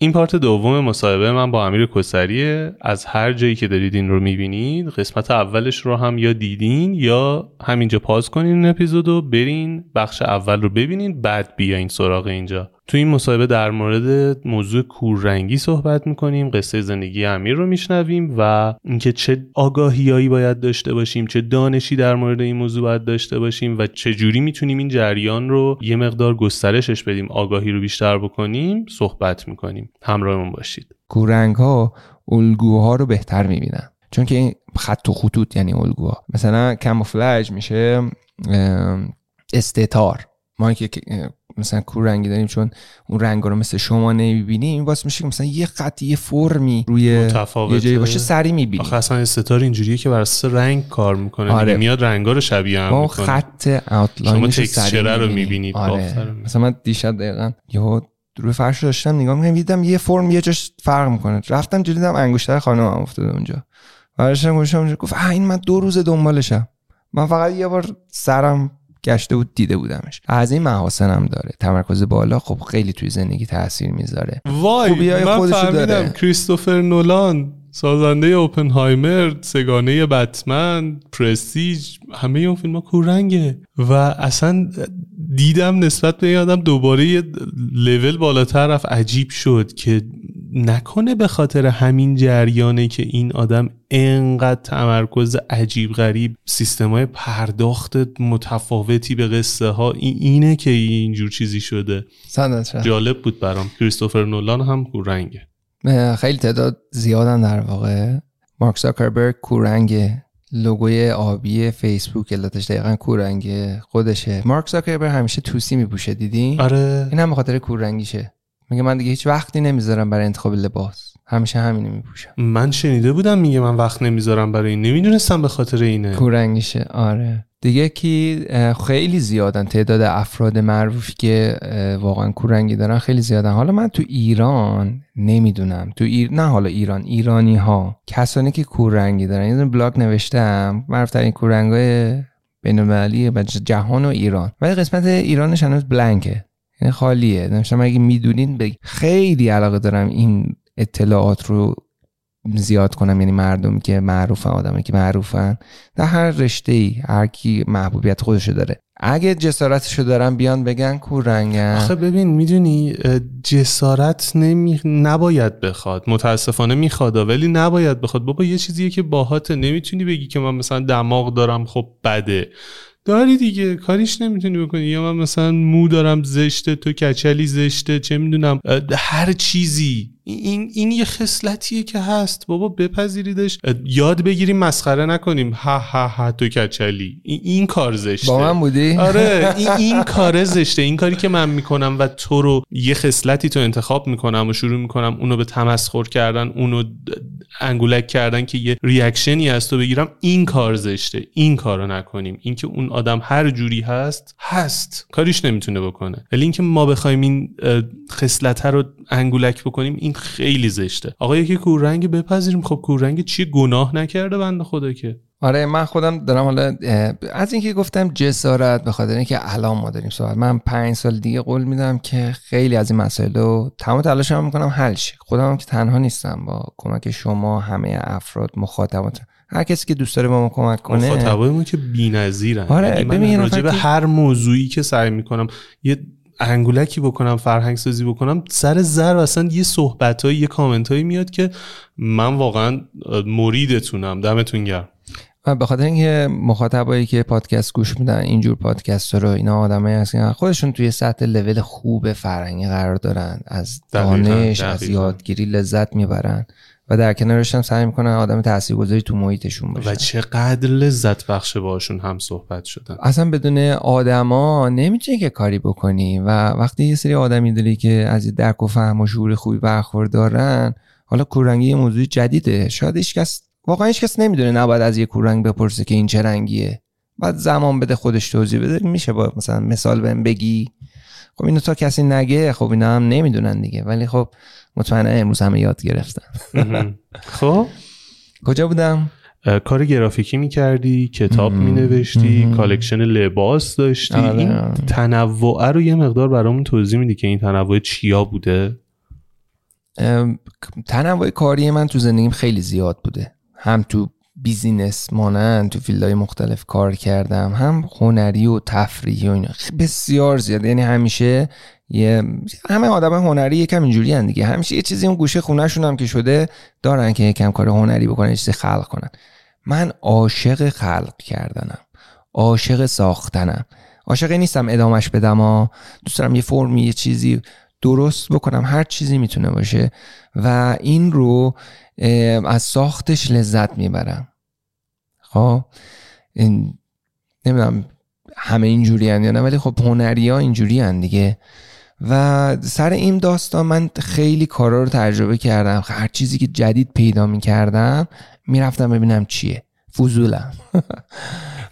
این پارت دوم مصاحبه من با امیر کسریه. از هر جایی که دارید این رو میبینید قسمت اولش رو هم یا دیدین یا همینجا پاز کنین این اپیزودو برین بخش اول رو ببینین بعد بیاین سراغ اینجا. تو این مصاحبه در مورد موضوع کوررنگی صحبت میکنیم، قصه زندگی امیر رو میشنویم و اینکه چه آگاهیایی باید داشته باشیم، چه دانشی در مورد این موضوع باید داشته باشیم و چه جوری میتونیم این جریان رو یه مقدار گسترشش بدیم، آگاهی رو بیشتر بکنیم، صحبت میکنیم. همراهمون باشید. کوررنگ ها الگوها رو بهتر میبینن چون که این خط و خطوط یعنی الگوها. مثلا کاموفلاژ میشه استتار. ما که مثلا کوررنگی داریم چون اون رنگا رو مثل شما نمیبینیم، واسه میشه مثلا یه خط یه فرمی روی یه جایی باشه سری میبینیم. آخه اصلا استتار اینجوریه که بر اساس رنگ کار میکنه. آره. میاد رنگا رو شبیه هم میکنه. خط اوتلاینش تکسچر رو میبینید. آره. مثلا من دیشب دقیقاً یهو روی فرش داشتم نگاه می‌کردم، دیدم یه فرم یه جاش فرق میکنه. رفتم دیدم انگشتر خانم افتاده اونجا. براشم گوشم گفت این من 2 روز دنبالشم. من فقط یه بار سرم گشته بود دیده بودمش. از این محاسن هم داره. تمرکز بالا خب خیلی توی زندگی تاثیر میذاره. وای من فهمیدم. کریستوفر نولان سازنده اوپنهایمر، سگانه بتمن، پرستیج، همه اون فیلم ها کوررنگه و اصلا دیدم نسبت به این آدم دوباره یه لیول بالاتر رفت. عجیب شد که نکنه به خاطر همین جریانه که این آدم اینقدر تمرکز عجیب غریب، سیستمای پرداخت متفاوتی به قصه ها، اینه که اینجور چیزی شده. جالب بود برام. کریستوفر نولان هم کوررنگه. خیلی تعداد زیادن در واقع. مارک زاکربرگ کوررنگه. لوگوی آبی فیسبوک علتش دقیقاً کوررنگه خودشه. مارک زاکربرگ همیشه توسی میپوشه دیدین؟ آره. این هم به خاطر کوررنگیشه. میگه من دیگه هیچ وقتی نمیذارم برای انتخاب لباس، همیشه همینو میپوشم. من شنیده بودم میگه من وقت نمیذارم برای این، نمیدونستم به خاطر اینه. کوررنگیشه. آره. دیگه کی خیلی زیادن تعداد افراد معروفی که واقعا کوررنگی دارن خیلی زیادن. حالا من تو ایران نمیدونم، ایرانی ها کسانی که کوررنگی دارن، یه بلاگ نوشتم معروفترین کوررنگای بین‌المللی جهان و ایران، ولی قسمت ایرانش هنوز بلانکه، یعنی خالیه. نمیشم اگه میدونین بگید. خیلی علاقه دارم این اطلاعات رو زیاد کنم، یعنی مردم که معروفن، آدمایی که معروفن در هر رشته‌ای، هر کی محبوبیت خودشو داره، اگه جسارتشو دارن بیان بگن کوررنگن. آخه ببین میدونی جسارت نباید بخواد، متاسفانه میخوادا ولی نباید بخواد. بابا یه چیزیه که باهات نمیتونی بگی که من مثلا دماغ دارم خب بده، داری دیگه، کاریش نمیتونی بکنی. یا من مثلا مو دارم زشته، تو کچلی زشته، چه میدونم، هر چیزی. این یه خصلتیه که هست، بابا بپذیریدش، یاد بگیریم مسخره نکنیم. ها ها ها تو کچلی، این کار زشته. با من بودی؟ آره. این کار زشته، این کاری که من میکنم و تو رو یه خصلتی تو انتخاب میکنم و شروع میکنم اونو به تمسخر کردن، اونو انگولک کردن که یه ریاکشنی از تو بگیرم، این کار زشته، این کارو نکنیم. اینکه اون آدم هر جوری هست کاریش نمیتونه بکنه، ولی اینکه ما بخوایم این خصلت رو انگولک بکنیم این خیلی زشته. آقا یکی کوررنگ بپذیریم. خب کوررنگ چیه؟ گناه نکرده بنده خدا که. آره من خودم دارم حالا از اینکه گفتم جسارت به خاطر اینکه الان ما داریم صحبت، من 5 سال دیگه قول میدم که خیلی از این مسائل رو تمام تلاشم میکنم حل شه. خودم هم که تنها نیستم، با کمک شما همه افراد مخاطبات هر کسی که دوست داره با ما کمک کنه، مخاطبامون که بی‌نظیرن. آره ببین راجع به هر موضوعی که سعی میکنم یه انگولکی بکنم، فرهنگ سازی بکنم، سر زر اصلا یه صحبتای یه کامنتایی میاد که من واقعا مریدتونم. دمتون گرم. به خاطر اینکه مخاطبایی که پادکست گوش میدن اینجور پادکست رو، اینا آدمایی هستن خودشون توی سطح لول خوب فرهنگی قرار دارن، از دانش، از یادگیری لذت میبرن و در کنارش هم سعی میکنن آدم تاثیرگذاری تو محیطشون باشن. و چقدر لذت بخشه باشون هم صحبت شدن. اصلا بدون آدما نمیتونی که کاری بکنی و وقتی یه سری آدمی داری که از درک و فهم و شعور خوبی برخوردارن، حالا کوررنگی موضوع جدیده، شاید هیچکس واقعا هیچکس نمیدونه، نباید از یه کوررنگ بپرسه که این چه رنگیه، بعد زمان بده خودش توضیح بده. میشه با مثلا مثال بهم بگی؟ خب اینو تا کسی نگه، خب اینا هم نمیدونن دیگه، ولی خب مطمئنه امروز همه یاد گرفتن. خب کجا بودم؟ کار گرافیکی میکردی، کتاب مینوشتی، کالکشن لباس داشتی. این تنوع رو یه مقدار برامون توضیح میدی که این تنوع چیا بوده؟ تنوع کاری من تو زندگیم خیلی زیاد بوده، هم تو بیزینس مانند تو فیلدهای مختلف کار کردم، هم هنری و تفریحی و اینا بسیار زیاد. یعنی همیشه همه آدم هنری یکم اینجوری هن دیگه، همیشه یه چیزی اون گوشه خونهشون هم که شده دارن که یکم کار هنری بکنن، یه چیزی خلق کنن. من عاشق خلق کردنم، عاشق ساختنم، عاشق نیستم ادامش بدم ها، دوست دارم یه فرمی یه چیزی درست بکنم، هر چیزی میتونه باشه و این رو از ساختش لذت میبرم. خب نمیدونم همه اینجوری هن یا نه، ولی خب هنری ها اینجوری هن دیگه. و سر این داستان من خیلی کارا رو تجربه کردم، هر چیزی که جدید پیدا میکردم میرفتم ببینم چیه، فضولم.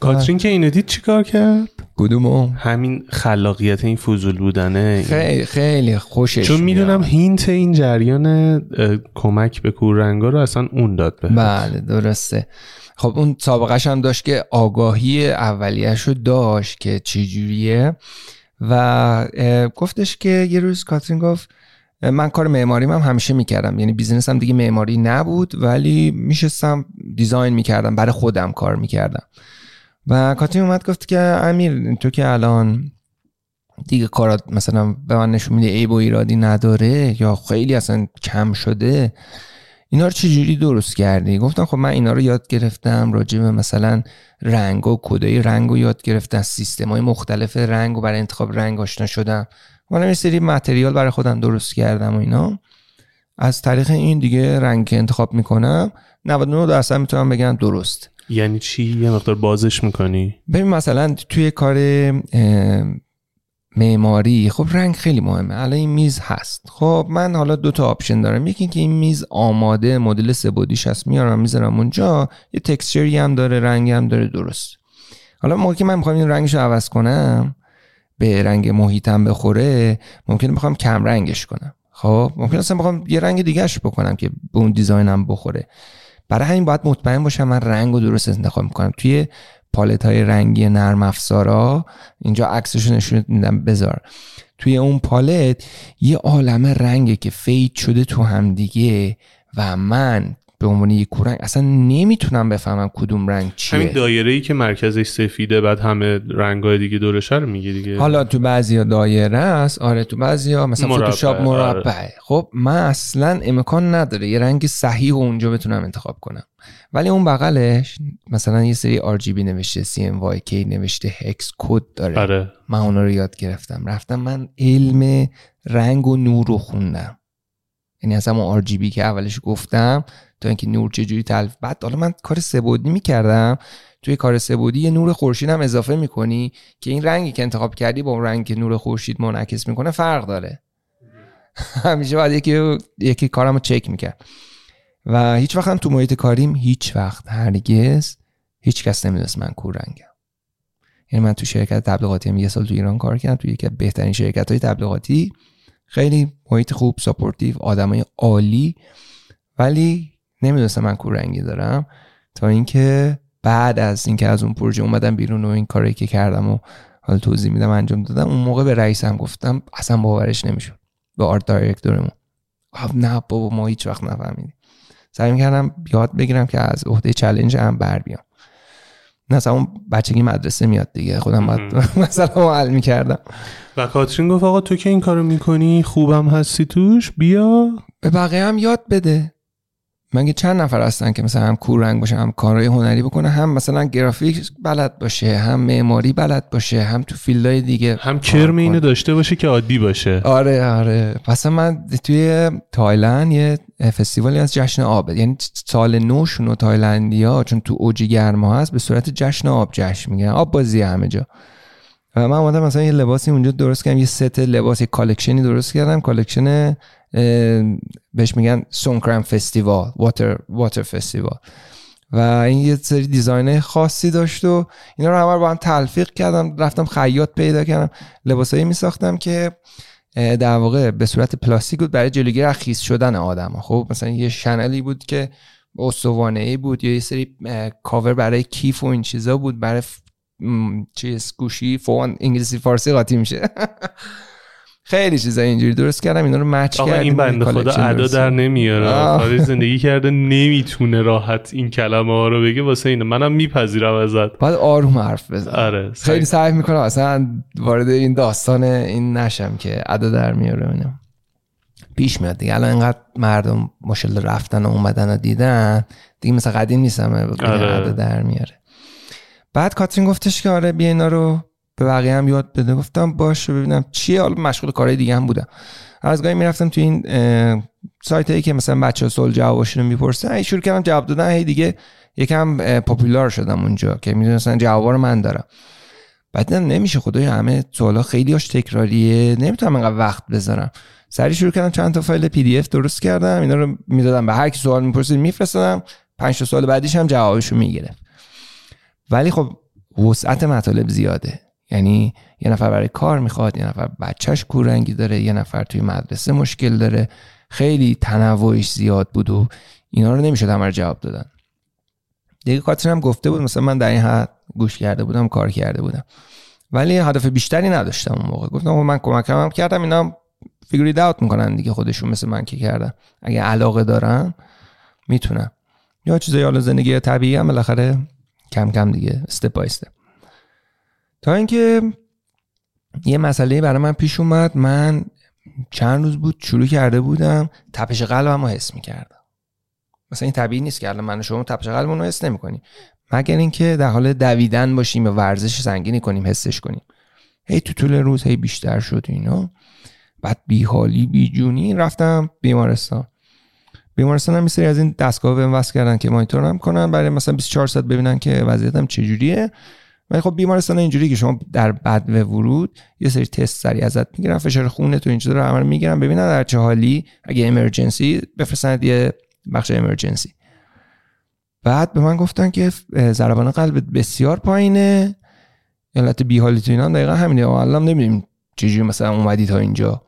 کاترین که اینو دید چی کار کرد؟ کدومو؟ همین خلاقیت این فضول بودنه، خیلی خوشش. چون میدونم هینت این جریان کمک به کوررنگا رو اصلا اون داد به. بله درسته. خب اون سابقه‌ش هم داشت که آگاهی اولیه‌ش رو داشت که چی جوریه و گفتش که یه روز کاترین گفت من کار معماریم هم همیشه میکردم، یعنی بیزینس هم دیگه معماری نبود ولی میشستم دیزاین میکردم، برای خودم کار میکردم. و کاترین اومد گفت که امیر تو که الان دیگه کارات مثلا به من نشون میده عیب و ایرادی نداره یا خیلی اصلا کم شده، اینا رو چجوری درست کردی؟ گفتم خب من اینا رو یاد گرفتم، راجع به مثلا رنگ و کدای رنگ رو یاد گرفتم، سیستم‌های مختلف رنگ و برای انتخاب رنگ آشنا شدم، من یه سری متریال برای خودم درست کردم و اینا، از طریق این دیگه رنگ که انتخاب میکنم 99% میتونم بگم درست. یعنی چی؟ یه مقدار بازش میکنی؟ ببین مثلا توی کار معماری خب رنگ خیلی مهمه، الان این میز هست، خب من حالا 2 آپشن دارم، یکی که این میز آماده مدل 3 بعدیش هست میارم میذارم اونجا، یه تکسچری هم داره رنگ هم داره درست. حالا موقعی که من میخوام این رنگش رو عوض کنم به رنگ محیطم بخوره، ممکنه بخوام کم رنگش کنم، خب ممکنه اصلا بخوام یه رنگ دیگه‌اش بکنم که به اون دیزاینم بخوره. برای همین باید مطمئن باشم من رنگو درست انتخاب میکنم. توی پالت های رنگی نرم افزارا اینجا عکسشو نشون میدم، بذار توی اون پالت یه عالمه رنگه که فید شده تو هم دیگه و من به عنوان یک کورنگ اصلا نمیتونم بفهمم کدوم رنگ چیه. همین دایره‌ای که مرکزش سفیده بعد همه رنگ‌های دیگه دورش رو میگه دیگه. حالا تو بعضیا دایره است، آره تو بعضیا مثلا فتوشاپ مربع. آره. خب من اصلا امکان نداره یه رنگ صحیح اونجا بتونم انتخاب کنم، ولی اون بغلش مثلا یه سری RGB نوشته، CMYK نوشته، هکس کد داره. آره. من اونا رو یاد گرفتم، رفتم من علم رنگ و نور رو خوندم، یعنی اصلا اون RGB که اولش گفتم تا اینکه نور چجوری تلف. بعد حالا من کار 3 بعدی میکردم، توی کار 3 بعدی یه نور خورشید هم اضافه میکنی که این رنگی که انتخاب کردی با اون رنگی که نور خورشید منعکس میکنه فرق داره. همیشه بعد یکی کارمو چک میکرد و هیچ وقت هم تو محیط کاریم هیچ وقت هرگز هیچ کس نمیدونست من کوررنگم. یعنی من تو شرکت تبلیغاتی هم 1 سال تو ایران کار کردم، تو یکی از بهترین شرکت‌های تبلیغاتی، خیلی محیط خوب، ساپورتیو، آدمای عالی، ولی نمیدونستم من کوررنگی دارم تا اینکه بعد از اینکه از اون پروژه اومدم بیرون و این کاری که کردم و حالا توضیح میدم انجام دادم، اون موقع به رئیسم گفتم، اصلا باورش نمیشد، به آرت دایرکتورمون، نه بابا ما هیچ وقت نفهمیدیم. سعی می‌کردم یاد بگیرم که از عهده چالش هم بر بیام. نه اصلا اون بچگی مدرسه میاد دیگه، خودم مثلا حل می‌کردم. و کاترین گفت آقا تو که این کارو می‌کنی خوبم هستی توش، بیا به بقیه هم یاد بده. مگه چند نفر هستن که مثلا هم کوررنگ باشه، هم کارهای هنری بکنه، هم مثلا گرافیک بلد باشه، هم معماری بلد باشه، هم تو فیلدهای دیگه، هم کرم اینو داشته باشه که عادی باشه. آره. پس من توی تایلند یه فستیوالی از جشن آب، یعنی سال نوشون و تایلندیا چون تو اوج گرما هست به صورت جشن آب جشن میگیرن، آب بازی همه جا. و من اومدم مثلا یه لباسی اونجا درست کردم، یه ست لباس، یه کالکشنی درست کردم، کالکشن بهش میگن سونکرم فستیوال، واتر فستیوال، و این یه سری دیزاین خاصی داشت و اینا رو همه با هم تلفیق کردم، رفتم خیاط پیدا کردم، لباسایی میساختم که در واقع به صورت پلاستیک بود برای جلوگیری از خیس شدن آدم‌ها. خب مثلا یه شنلی بود که استوانه‌ای بود، یا یه سری کاور برای کیف و این چیزا بود، برای گوشی، فون، انگلیسی فارسی قاطی میشه. خیلی چیزا اینجوری درست کردم، اینا رو مچ کردم. آقا این بنده خدا ادا در نمیاره، خارج زندگی کرده، نمیتونه راحت این کلمه ها رو بگه، واسه اینه منم میپذیرم ازت، باید آروم حرف بزن. آره خیلی سعی میکنم اصلا وارد این داستان این نشم که ادا در میاره. اینا پیش میاد دیگه، الان انقدر مردم مشل رفتن و اومدن و دیدن دیگه، مثلا قدیم نیستم ادا در میاره. بعد کاترین گفتش که آره بیا اینا رو به بقیه هم یاد بده. گفتم باشه ببینم چیه. حالا مشغول کارهای دیگه هم بودم، از گاهی میرفتم تو این سایت هایی که مثلا بچه‌ها سوال جوابشون رو میپرسن، شروع کردم جواب دادن، هی دیگه یکم پاپولار شدم اونجا که میدونستن جوابا رو من دارم. بعد نمیشه خدایا همه سوالا خیلی هاش تکراریه، نمیتونم انقدر وقت بذارم. سری شروع کردم چند تا فایل پی دی اف درست کردم، اینا رو میدادم به هر کی سوال میپرسید میفرستادم، 5 تا سوال بعدیش هم جوابشو میگرفت. ولی خب وسعت مطالب زیاده، یعنی یه نفر برای کار میخواد، یه نفر بچهش کوررنگی داره، یه نفر توی مدرسه مشکل داره، خیلی تنوعش زیاد بود و اینا رو نمیشد همه رو جواب دادن دیگه. کاترین هم گفته بود مثلا من در این حد گوش کرده بودم، کار کرده بودم، ولی هدف بیشتری نداشتم اون موقع. گفتم من کمکم هم کردم، اینا هم فیگر ایت اوت میکنن دیگه خودشون، مثل من که کردم، اگه علاقه دارم میتونم، یا چیزای حالا زندگی طبیعی هم بالاخره کم کم دیگه استپ بای استپ. تا اینکه یه مسئله برای من پیش اومد، من چند روز بود شروع کرده بودم تپش قلبم رو حس می‌کردم. مثلا این طبیعی نیست که الان من و شما تپش قلبمون رو حس نمی‌کنیم، مگر اینکه در حال دویدن باشیم یا ورزش سنگینی کنیم حسش کنیم. هی تو طول روز هی بیشتر شد اینا. بعد بی‌حالی بیجونی رفتم بیمارستان هم یه سری از این دستگاه‌ها بهم وصل کردن که مانیتورم کنن، برای مثلا 24 ساعت ببینن که وضعیتم چجوریه. ولی خب بیمارستان اینجوری که شما در بدو ورود یه سری تست سری ازت میگیرن، فشار خون تو این چیزا رو عمل میگیرن، ببینن در چه حالی، اگه ایمرجنسی بفرستن یه بخش ایمرجنسی. بعد به من گفتن که ضربان قلبت بسیار پایینه، علت بی‌حالی تو اینا دقیقاً همینه، والله نمیدونیم چجوری مثلا اومدی تا اینجا.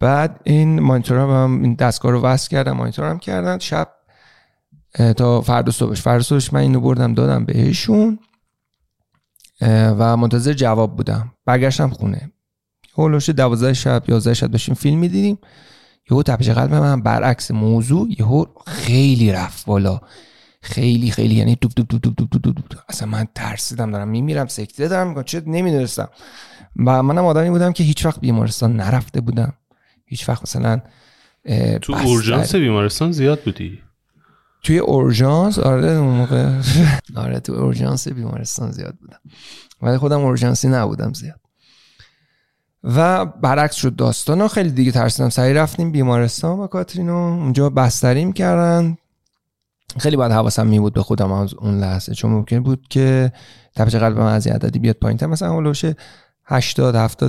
بعد این مانیتورم، این دستگاه رو وصل کردم، مانیتورم کردن شب تا فردا صبح من اینو بردم دادم بهشون و منتظر جواب بودم. برگشتم خونه هولوش 12 شب 11 شب داشتیم فیلم می‌دیدیم، یهو تپش قلب من برعکس موضوع یهو خیلی رفت بالا، خیلی خیلی، یعنی دوب دوب دوب دوب دوب دوب دوب. اصلا من ترسیدم دارم میمیرم، سکته دارم میکنم، چه نمیدونستم. و منم آدمی بودم که هیچ وقت بیمارستان نرفته بودم، هیچ وقت مثلا تو اورژانس بیمارستان زیاد بودی؟ توی اورژانس آره اون موقع آره تو اورژانس بیمارستان زیاد بودم، ولی خودم اورژانسی نبودم زیاد. و برعکس شد داستانا، خیلی دیگه ترسیدم، سریع رفتیم بیمارستان با کاترین و اونجا بستریم کردن. خیلی بعد حواسم می بود به خودم از اون لحظه، چون ممکن بود که تپش قلبم از یه عددی بیاد پایین تا مثلا هولوشه 80-70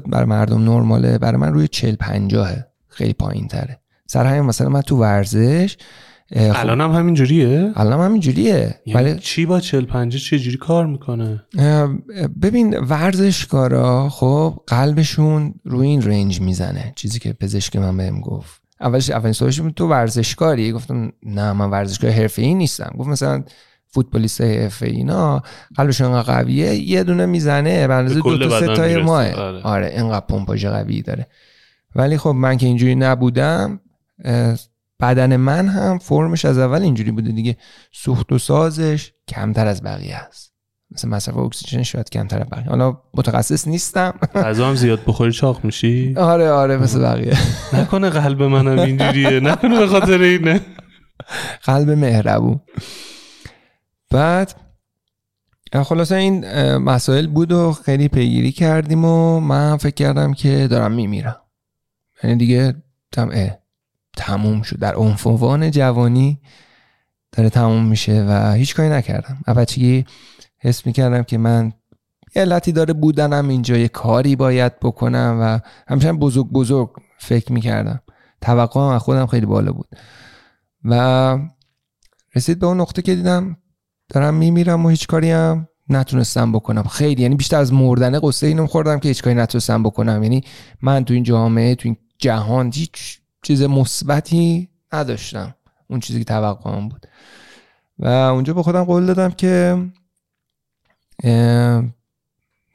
برای مردم نرماله، برای من روی 40-50 خیلی پایین تره. سر همین مثلا من تو ورزش الانم همین جوریه؟ الانم همین جوریه. یعنی چی با 40-50 چه جوری کار میکنه؟ ببین ورزشکارا خب قلبشون روی این رنج میزنه، چیزی که پزشک من بهم گفت. اولین سوالش بود تو ورزشکاری؟ گفتم نه من ورزشکار حرفه‌ای نیستم. گفت مثلا فوتبالیست های اف اینا قلبشون انقدر قویه یه دونه میزنه به اندازه دو تا سه تای ماه. آره انقدر پمپاژ قوی داره. ولی خب من که اینجوری نبودم، بدن من هم فرمش از اول اینجوری بوده دیگه، سوخت و سازش کمتر از بقیه است، مثلا مصرف اکسیژن شاید کمتر از بقیه. حالا متخصص نیستم. غذا هم زیاد بخوری چاق میشی؟ آره آره مثل بقیه. نکنه قلب منم اینجوریه، نکنه به خاطر اینه. قلب مهربون. بعد خلاصه این مسائل بود و خیلی پیگیری کردیم و من فکر کردم که دارم میمیرم، یعنی دیگه تموم شد، در عنفوان جوانی داره تموم میشه و هیچ کاری نکردم. بچگی حس میکردم که من یه علتی داره بودنم اینجا، یه کاری باید بکنم و همیشه بزرگ بزرگ فکر میکردم، توقعم از خودم خیلی بالا بود و رسید به اون نقطه که دیدم دارم میمیرم و هیچ کاری هم نتونستم بکنم. خیلی یعنی بیشتر از مردن قصه اینم خوردم که هیچ کاری نتونستم بکنم، یعنی من تو این جامعه تو این جهان هیچ چیز مثبتی نداشتم، اون چیزی که توقعم بود. و اونجا به خودم قول دادم که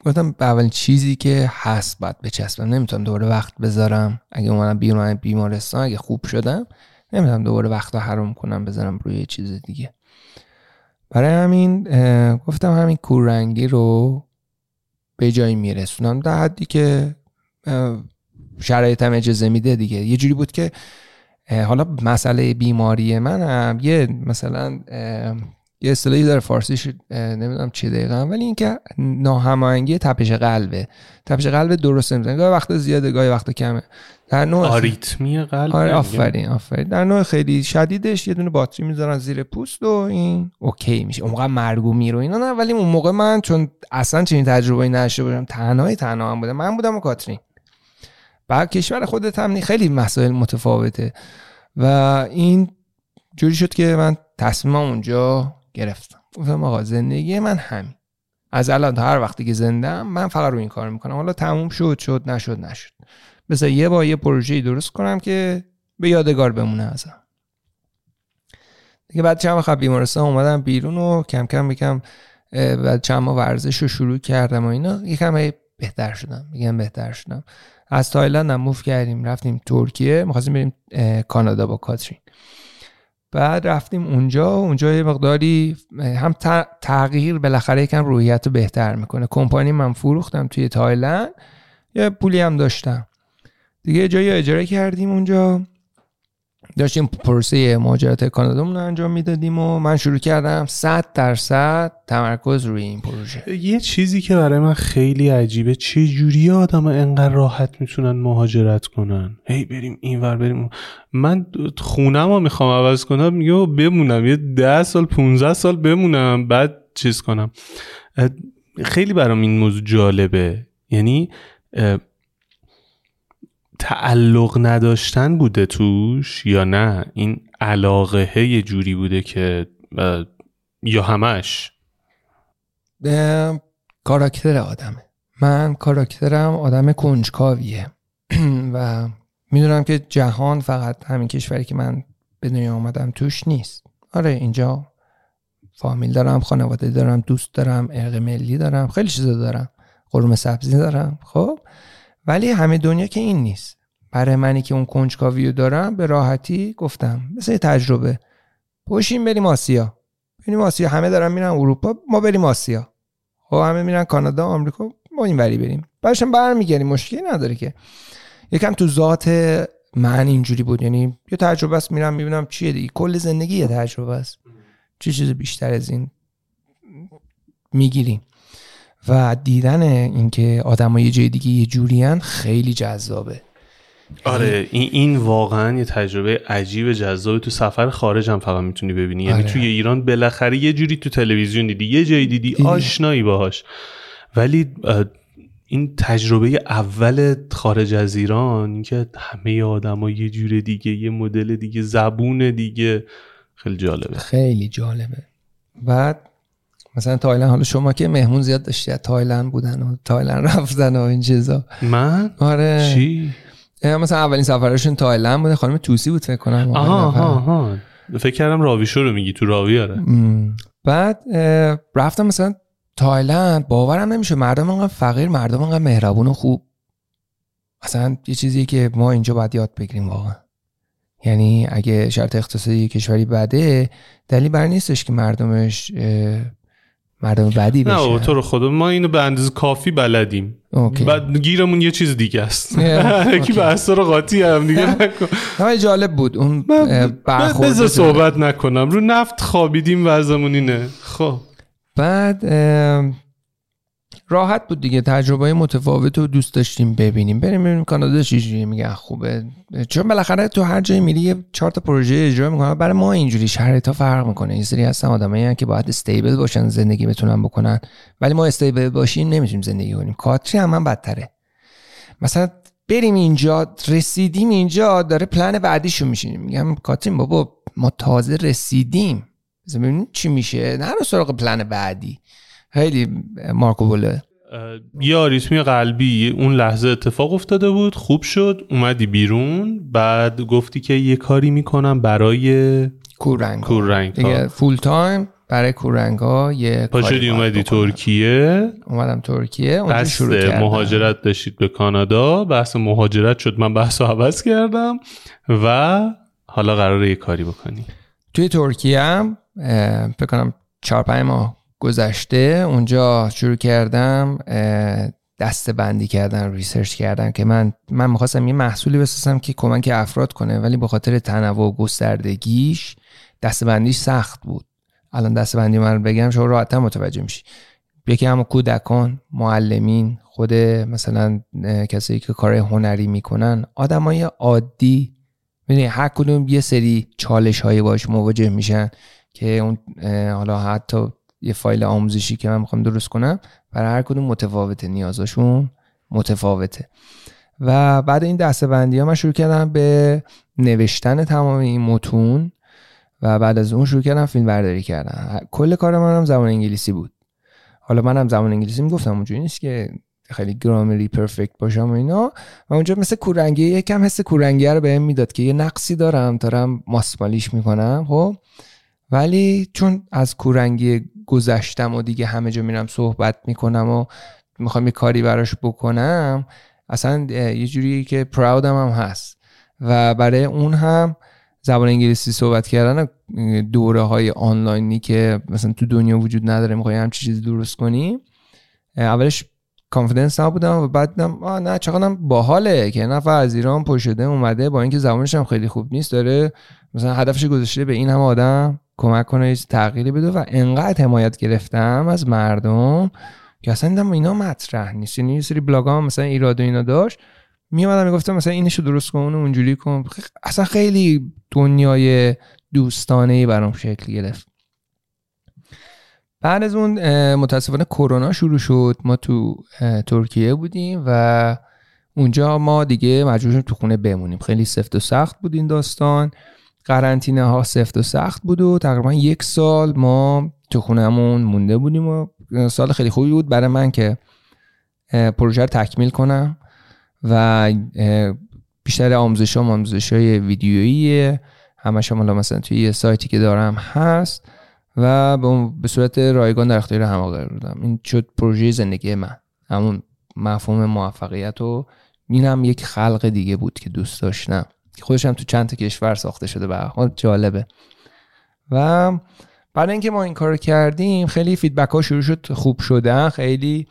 گفتم به اولین چیزی که هست باید بچسبم، نمیتونم دوباره وقت بذارم، اگه اومدم بیرون بیمارستان اگه خوب شدم نمیتونم دوباره وقت رو حرام کنم بذارم روی چیز دیگه. برای همین گفتم همین کوررنگی رو به جایی میرسونم در حدی که شرایطم اجازه میده دیگه. یه جوری بود که حالا مسئله بیماری منم یه مثلا یه اصطلاحی داره فارسیش نمیدونم چه دقیقاً، ولی اینکه ناهماهنگی تپش قلبه، تپش قلب درست نمیزنه، گاهی وقتا زیاده گاهی وقتا کمه، در نوع آریتمی قلب. آره آفرین آفرین. در نوع خیلی شدیدش یه دونه باتری میذارن زیر پوست و این اوکی میشه. اون موقع مرگ و میر و اینا نه، ولی اون موقع من چون اصلا چنین تجربه‌ای نداشته بودم، تنها هم بودم، من بودم و کاترین. بعد کشور خودت هم خیلی مسائل متفاوته و این جوری شد که من تصمیمم اونجا گرفتم. گفتم آقا زندگی من همین، از الان تا هر وقتی که زندم من فقط رو این کار میکنم، حالا تموم شد نشد مثلا یه با یه پروژه‌ای درست کنم که به یادگار بمونه ازم دیگه. بعد چند وقت بیمارستان اومدم بیرون و کم کم میگم بعد چند ماه ورزش رو شروع کردم و اینا یکم بهتر شدم، میگم بهتر شدم. از تایلند هم موو کردیم رفتیم ترکیه، می‌خواستیم بریم کانادا با کاترین. بعد رفتیم اونجا یه مقداری هم تغییر بالاخره یکم روحیت رو بهتر میکنه. کمپانی من فروختم توی تایلند، یه پولی هم داشتم دیگه، جایی اجاره کردیم اونجا، داشتیم پروسه مهاجرت کانادامون رو انجام میدادیم و من شروع کردم 100% تمرکز روی این پروژه. یه چیزی که برای من خیلی عجیبه، چه جوری آدم‌ها انقدر راحت میتونن مهاجرت کنن، هی بریم اینور بریم. من خونه‌مو میخوام عوض کنم، میگه بمونم یه 10 سال 15 سال بمونم بعد چیز کنم. خیلی برام این موضوع جالبه، یعنی تعلق نداشتن بوده توش یا نه این علاقه یه جوری بوده که یا همش کاراکتر آدمه. من کاراکترم آدم کنجکاویه و میدونم که جهان فقط همین کشوری که من به دنیا آمدم توش نیست. آره اینجا فامیل دارم، خانواده دارم، دوست دارم، ارق ملی دارم، خیلی چیزا دارم، قرمه سبزی دارم، خب، ولی همه دنیا که این نیست. برای منی که اون کنجکاوی رو دارم به راحتی گفتم مثل تجربه پوشیم بریم آسیا، بریم آسیا، همه دارن میرن اروپا ما بریم آسیا، خب همه میرن کانادا آمریکا ما این وری بریم، بعدش برمیگردیم، مشکلی نداره که. یکم تو ذات من اینجوری بود، یعنی یه تجربه است، میرم میبینم چیه دیگه، کل زندگی یه تجربه است، چه چیز بیشتر از این میگیریم. و دیدن اینکه آدمای جای دیگه یه جورین خیلی جذابه. آره این واقعا یه تجربه عجیب جذابه، تو سفر خارج هم فقط میتونی ببینی. آره. یعنی توی ایران بالاخره یه جوری تو تلویزیون دیدی، یه جای دیدی آشنایی باهاش، ولی این تجربه اول خارج از ایران که همه آدما یه جور دیگه، یه مدل دیگه، زبون دیگه، خیلی جالبه، خیلی جالبه. بعد مثلا تایلند، حالا شما که مهمون زیاد داشتید، تایلند بودن و تایلند رفتن و این چیزا. من؟ آره چی؟ مثلا اولین سفرشون تایلند بوده، خانم توسی بود فکر کنم. آها آها آها. فکر کردم راویشو رو میگی، تو راوی. آره بعد رفتم مثلا تایلند، باورم نمیشه مردم انقدر فقیر، مردم انقدر مهربون و خوب. مثلا یه چیزی که ما اینجا باید یاد بگیریم واقعا، یعنی اگه شرط اقتصادی کشوری بده، دلیل بر نیستش که مردمش مردم بدی بشن. نه تو رو خدا، ما اینو به اندازه کافی بلدیم. بعد گیرمون یه چیز دیگه است. کی بحث رو قاطی هم دیگه نکن. خیلی جالب بود اون برخورد. بذار صحبت نکنم. رو نفت خوابیدیم وضعمون اینه. خب بعد راحت بود دیگه، تجربه متفاوت رو دوست داشتیم ببینیم. بریم کانادا چه جوری میگه خوبه، چون بالاخره تو هر جایی میری یه چهار تا پروژه اجرا میکنن. برای ما اینجوری شرایطا فرق میکنه. این سری هستن آدمایی که باید استیبل باشن، زندگی بتونن بکنن، ولی ما استیبل باشیم نمیتونیم زندگی کنیم. کاتری هم بدتره. مثلا بریم اینجا، رسیدیم اینجا، داره پلن بعدیشو میشینیم. میگم کاترین بابا ما تازه رسیدیم، ببین چی میشه، نرو سراغ پلن بعدی. خیلی مارکو بوله. یه آریتمی قلبی اون لحظه اتفاق افتاده بود، خوب شد، اومدی بیرون، بعد گفتی که یه کاری میکنم برای کوررنگ دیگه، فول تایم برای کوررنگ ها. یه پاشدی اومدی ترکیه. اومدم ترکیه، اونجا شروع کردم. مهاجرت داشتید به کانادا، بحث مهاجرت شد، من بحث رو عوض کردم و حالا قراره یه کاری بکنی توی ترکیه. هم فکر کنم 4-5 ماه گذشته اونجا شروع کردم دسته بندی کردن، ریسرچ کردم که من می‌خواستم یه محصولی بسازم که کمک افراد کنه، ولی به خاطر تنوع و گستردگیش دسته بندیش سخت بود. الان دسته بندی من بگم شما راحت‌تر متوجه میشی. یکی هم کودکان، معلمین، خود مثلا کسایی که کار هنری میکنن، آدمای عادی، یعنی هر کدوم یه سری چالش‌هایی باش مواجه میشن که اون حالا حتی یه فایل آموزشی که من میخوام درست کنم برای هر کدوم متفاوته، نیازاشون متفاوته. و بعد این دسته‌بندی ها من شروع کردم به نوشتن تمام این متون و بعد از اون شروع کردم فیلم برداری کردن. کل کار منم زبان انگلیسی بود. حالا منم زبان انگلیسی میگفتم، اونجوری نیست که خیلی گرامری پرفکت باشم و اینا. و اونجا مثل کوررنگی یکم حس کوررنگی رو بهم میداد که یه نقصی دارم ماسمالیش میکنم. خب ولی چون از کوررنگی گذشتم و دیگه همه جا میرم صحبت میکنم و میخوام یه کاری براش بکنم، اصلا یه جوری که پراودم هم هست. و برای اون هم زبان انگلیسی صحبت کردن، دوره های آنلاینی که مثلا تو دنیا وجود نداره، میخوای همچی چیز درست کنی، اولش کانفیدنس نبودم و بعدم نه چقدرم باحاله که نفر از ایران پشده اومده، با اینکه زبانش هم خیلی خوب نیست، داره مثلا هدفش گذاشته به این هم آدم کمک کنه یه تغییری بده. و انقدر حمایت گرفتم از مردم که اصلا دیدم اینا مطرح نیست. یعنی یه سری بلاگ‌ها مثلا ایراد و اینا داشت، میومدم میگفتم مثلا اینشو درست کن، اونجوری کن. اصلا خیلی دنیای دوستانه‌ای برام شکل گرفت. بعد از اون متاسفانه کرونا شروع شد. ما تو ترکیه بودیم و اونجا ما دیگه مجبور شدیم تو خونه بمونیم. خیلی سفت و سخت بود این داستان. قرنطینه ها سفت و سخت بود و تقریبا 1 سال ما تو خونهمون مونده بودیم و سال خیلی خوبی بود برای من که پروژه رو تکمیل کنم. و بیشتر آموزش‌های ویدیویی، همش حالا مثلا توی یه سایتی که دارم هست و به صورت رایگان در اختیار همه قرار دادم. این شد پروژه زندگی من، همون مفهوم موفقیت. و این هم یک خلق دیگه بود که دوست داشتم، خودش هم تو چند تا کشور ساخته شده، به هر حال جالبه. و بعد اینکه ما این کارو کردیم خیلی فیدبک ها شروع شد خوب شدن. خیلی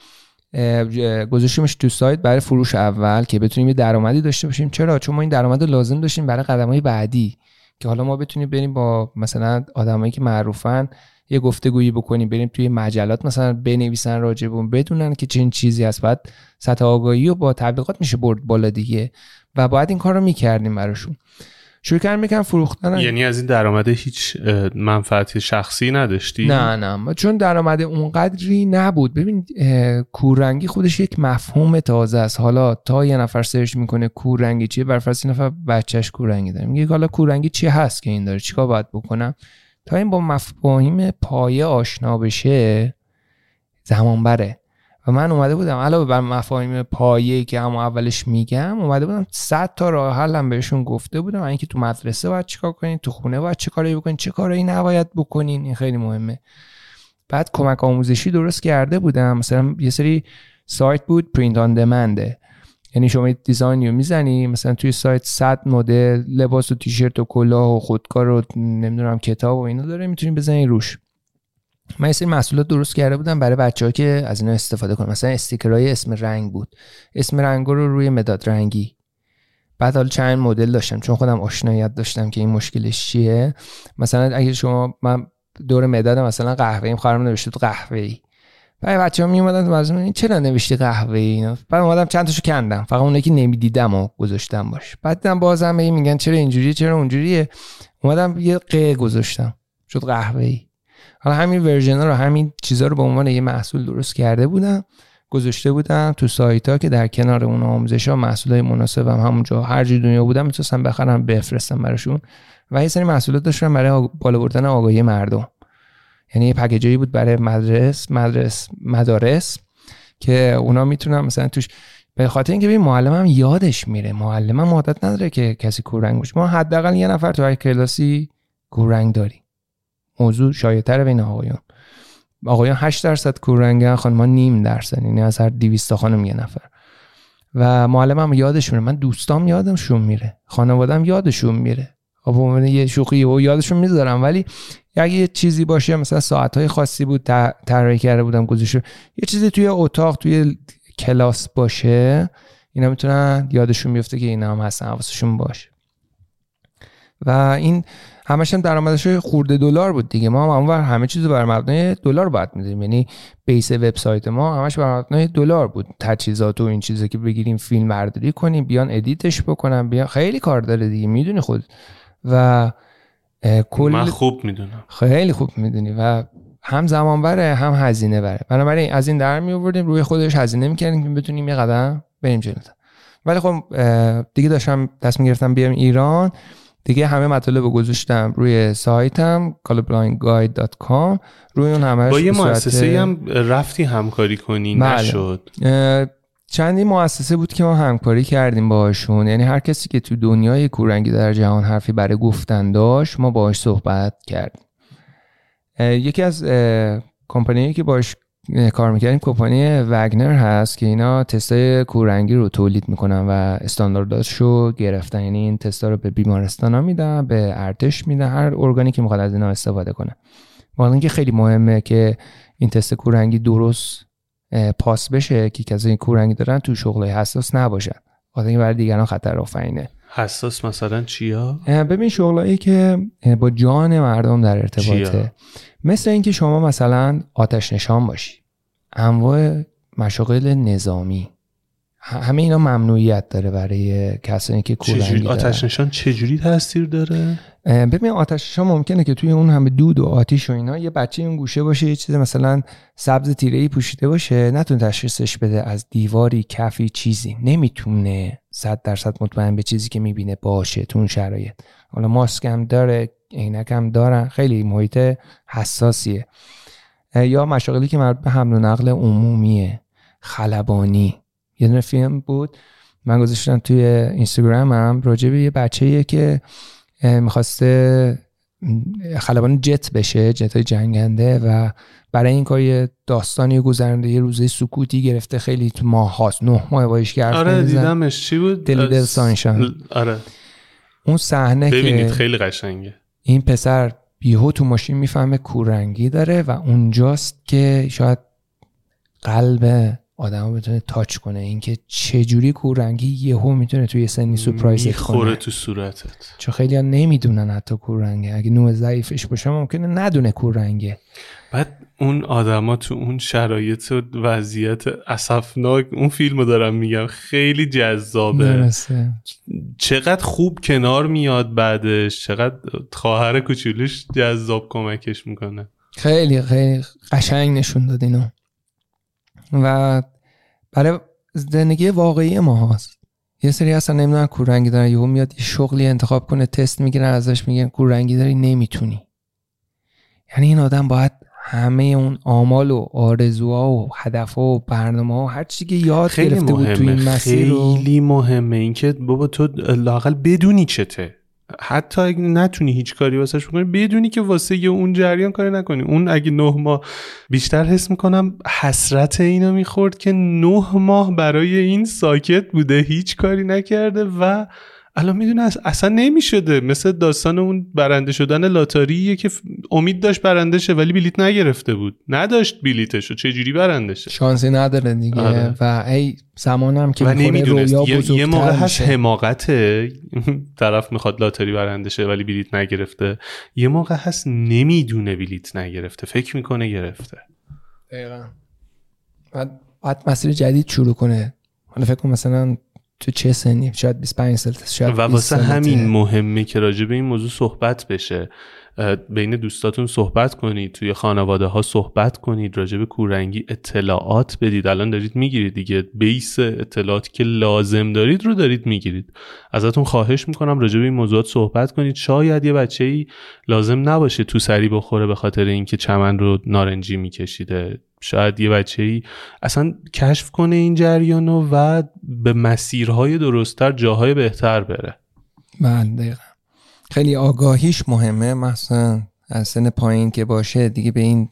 گذاشتیمش تو سایت برای فروش اول که بتونیم یه درآمدی داشته باشیم. چرا؟ چون ما این درآمد رو لازم داشتیم برای قدم‌های بعدی که حالا ما بتونیم بریم با مثلا آدمایی که معروفن یه گفتگویی بکنیم، بریم توی مجلات مثلا بنویسن راجبون، بدونن که چه چیزی هست. بعد سطح آگاهی رو با تبلیغات میشه برد بالا دیگه و باید این کار رو میکردیم براشون. شروع کردم میکنم فروختن. یعنی از این درآمد هیچ منفعت شخصی نداشتی؟ نه، چون درآمد اونقدری نبود. ببین کوررنگی خودش یک مفهوم تازه است. حالا تا یه نفر سرچ میکنه کوررنگی چیه، برفرض یه نفر بچه‌ش کوررنگی داره، میگه حالا کوررنگی چی هست که این داره، چیکار باید بکنم. تا این با مفاهیم پایه آشنا بشه زمان بره. و من اومده بودم علاوه بر مفاهیم پایه‌ای که هم اولش میگم، اومده بودم 100 تا راه حل هم بهشون گفته بودم. اینکه تو مدرسه باید چیکار کنین، تو خونه باید چه کاری بکنین، چه کاری نباید بکنین، این خیلی مهمه. بعد کمک آموزشی درست کرده بودم. مثلا یه سری سایت بود پرینت آن دمنده، یعنی شما دیزاین رو میزنی، مثلا توی سایت 100 مدل لباس و تیشرت و کلاه و خودکار و نمیدونم کتاب و اینا داره، میتونین بزنین روش. من یه سری محصولات درست کرده بودم برای بچه‌ها که از اینا استفاده کنن. مثلا استیکرای اسم رنگ بود، اسم رنگا رو روی مداد رنگی. بعد حالا چند مدل داشتم چون خودم آشناییت داشتم که این مشکلش چیه. مثلا اگه شما، من دور مدادم مثلا قهوه‌ایم، خواهرم نوشته بود قهوه‌ای، بعد بچه‌ها می اومدن تو مزمون چرا نوشتی قهوه‌ای، بعد اومدم چند تاشو کندم، فقط اونایی که نمیدیدمو گذاشتم باش. بعدم بازم میگن چرا اینجوریه چرا اونجوریه، اومدم یه ق گذاشتم شد قهوه‌ای. حالا همین ورژنا رو، همین چیزا رو به عنوان یه محصول درست کرده بودم، گذاشته بودم تو سایت‌ها که در کنار اون آموزش‌ها محصولای مناسبم همونجا هر جای دنیا بودم می‌تونستم بخرم بفرستم براشون. و یه سری محصولات داشتم برای بالا بردن آگاهی مردم، یعنی یه پکیجی بود برای مدارس که اونا میتونن مثلا توش، به خاطر اینکه ببین معلمم یادش میره، معلمم عادت نداره که کسی کوررنگ باشه. ما حداقل یه نفر تو هر کلاسی کوررنگ داریم. موضوع شایع‌تر بین آقایان 8% کوررنگن، خانم‌ها نیم درصد، یعنی از هر 200 تا خانم یه نفر. و معلمم یادش میره، من دوستام یادشون میره، خانواده‌ام یادشون میره. خب من یه شوخی و یادشون میذارم، ولی اگه یه چیزی باشه، مثلا ساعت‌های خاصی بود طراحی کرده بودم گذاشته، یه چیزی توی اتاق توی کلاس باشه، اینا میتونن یادشون بیفته که اینا هم هستن، حواسشون باشه. و این همش هم درآمدش خورده دلار بود دیگه. ما هم اونور همه چیزو بر مبنای دلار باید می‌دادیم، یعنی بیس وبسایت ما همش بر مبنای دلار بود. تجهیزات و این چیزا که بگیریم، فیلم برداری کنیم، بیان ادیتش بکنم، بیان خیلی کار داره دیگه، میدونی خود. و کل من خوب میدونم، خیلی خوب میدونی، و هم زمان بره هم هزینه بره. بنابراین از این در می آوردیم، روی خودش هزینه می‌کردیم که بتونیم یه قدم بریم جلوتر. ولی خب دیگه داشتم تصمیم گرفتم بیام ایران دیگه، همه مطالب رو گذاشتم روی سایتم colorblindguide.com. روی اون همهش با یه مؤسسه هم رفتی همکاری کنی؟ نشد. چندی مؤسسه بود که ما همکاری کردیم باهاشون، یعنی هر کسی که تو دنیای کوررنگی در جهان حرفی برای گفتن داشت ما باهاش صحبت کردیم. یکی از کمپانیایی که باهاش کار میکردیم کمپانی وگنر هست که اینا تستای کوررنگی رو تولید میکنن و استاندارداش رو گرفتن، یعنی این تستا رو به بیمارستان ها میدن، به ارتش میدن، هر ارگانی که میخواد از اینا استفاده کنه. واقعا که خیلی مهمه که این تست کوررنگی درست پاس بشه که کسایی کوررنگی دارن تو شغلای حساس نباشن، واقعا این برای دیگران خطر آفرینه. حساس مثلا چیا؟ ببین شغلایی که با جان مردم در ارتباطه. چیا؟ مثل اینکه شما مثلا آتش نشان باشی، انواع مشاغل نظامی، همه اینا ممنوعیت داره برای کسانی که کوررنگی دارن. آتش نشان چجوری تاثیر داره؟ ببین آتش نشان ممکنه که توی اون همه دود و آتیش و اینا یه بچه اون گوشه باشه، یه چیز مثلا سبز تیره‌ای پوشیده باشه، نتونه تشخیصش بده از دیواری، کفی، چیزی، نمیتونه 100% مطمئن به چیزی که میبینه باشه تو اون شرایط. حالا ماسک هم داره، عینک هم دارن، خیلی محیط حساسیه. یا مشاغلی که مربوط به حمل و نقل عمومیه، خلبانی. یه دونه فیلم بود من گذاشتم توی اینستاگرامم راجع به یه بچه‌ایه که میخواسته خلبان جت بشه، جتای جنگنده، و برای این کار یه داستانی گذرنده یه روزه سکوتی گرفته، خیلی تو ماه هاست، 9 ماه بایش گرفت. آره دیدمش. چی بود؟ دل سانشان. آره اون صحنه که ببینید خیلی قشنگه. این پسر بیهو تو ماشین میفهمه کوررنگی داره و اونجاست که شاید قلب آدمو بتونه تاچ کنه، اینکه چه جوری کوررنگی یهو میتونه توی سنی سورپرایز کنه، میخوره تو صورتت. چون خیلی‌ها نمیدونن حتی کوررنگه، اگه نوع ضعیفش باشه ممکنه ندونه کوررنگه. بعد اون آدما تو اون شرایط و وضعیت اسفناک، اون فیلمو دارم میگم، خیلی جذابه. درسته. چقدر خوب کنار میاد بعدش، چقدر خواهر کوچولوش جذاب کمکش میکنه. خیلی خیلی قشنگ نشون داد اینو، و برای زندگی واقعی ما هست. یه سری اصلا نمیدونن کوررنگی دارن، یهو میاد یه شغلی انتخاب کنه، تست میگیرن ازش، میگن کوررنگی داری نمیتونی. یعنی این آدم باید همه اون آمال و آرزوها و هدفها و برنامه‌ها و هر چیزی که یاد گرفته بود تو این مسیر. خیلی مهمه اینکه بابا تو لااقل بدونی چته، حتی اگه نتونی هیچ کاری واسش بکنی، بدونی که واسه اون جریان کاری نکنی. اون اگه 9 ماه بیشتر، حس میکنم حسرت اینو میخورد که 9 ماه برای این ساکت بوده، هیچ کاری نکرده و الان میدونه اصلا نمیشده. مثل داستان اون برنده شدن لاتاریه که امید داشت برنده شه ولی بلیت نگرفته بود، نداشت بلیتشو، چجوری برنده شه؟ شانسی نداره دیگه. آره. و ای زمانم که میخونه رویا بزرگتر. یه موقع هست حماقته، طرف میخواد لاتاری برنده شه ولی بلیت نگرفته. یه موقع هست نمیدونه بلیت نگرفته، فکر میکنه گرفته. دقیقاً. بعد مسیر جدید شروع کنه. حالا فکر کن مثلا تو چه سنی، شاید 25 سال، شاید 20 سال. و واسه همین مهمه که راجع به این موضوع صحبت بشه. بین دوستاتون صحبت کنید، توی خانواده ها صحبت کنید، راجع به کوررنگی اطلاعات بدید. الان دارید میگیرید دیگه، بیس اطلاعاتی که لازم دارید رو دارید میگیرید. ازتون خواهش میکنم راجع به این موضوعات صحبت کنید. شاید یه بچه‌ای لازم نباشه تو سری بخوره به خاطر اینکه چمن رو نارنجی میکشیده. شاید یه بچه‌ای اصلا کشف کنه این جریانو و به مسیرهای درست‌تر، جاهای بهتر بره. بله دقیقاً. خیلی آگاهیش مهمه، مثلا از سن پایین که باشه دیگه به این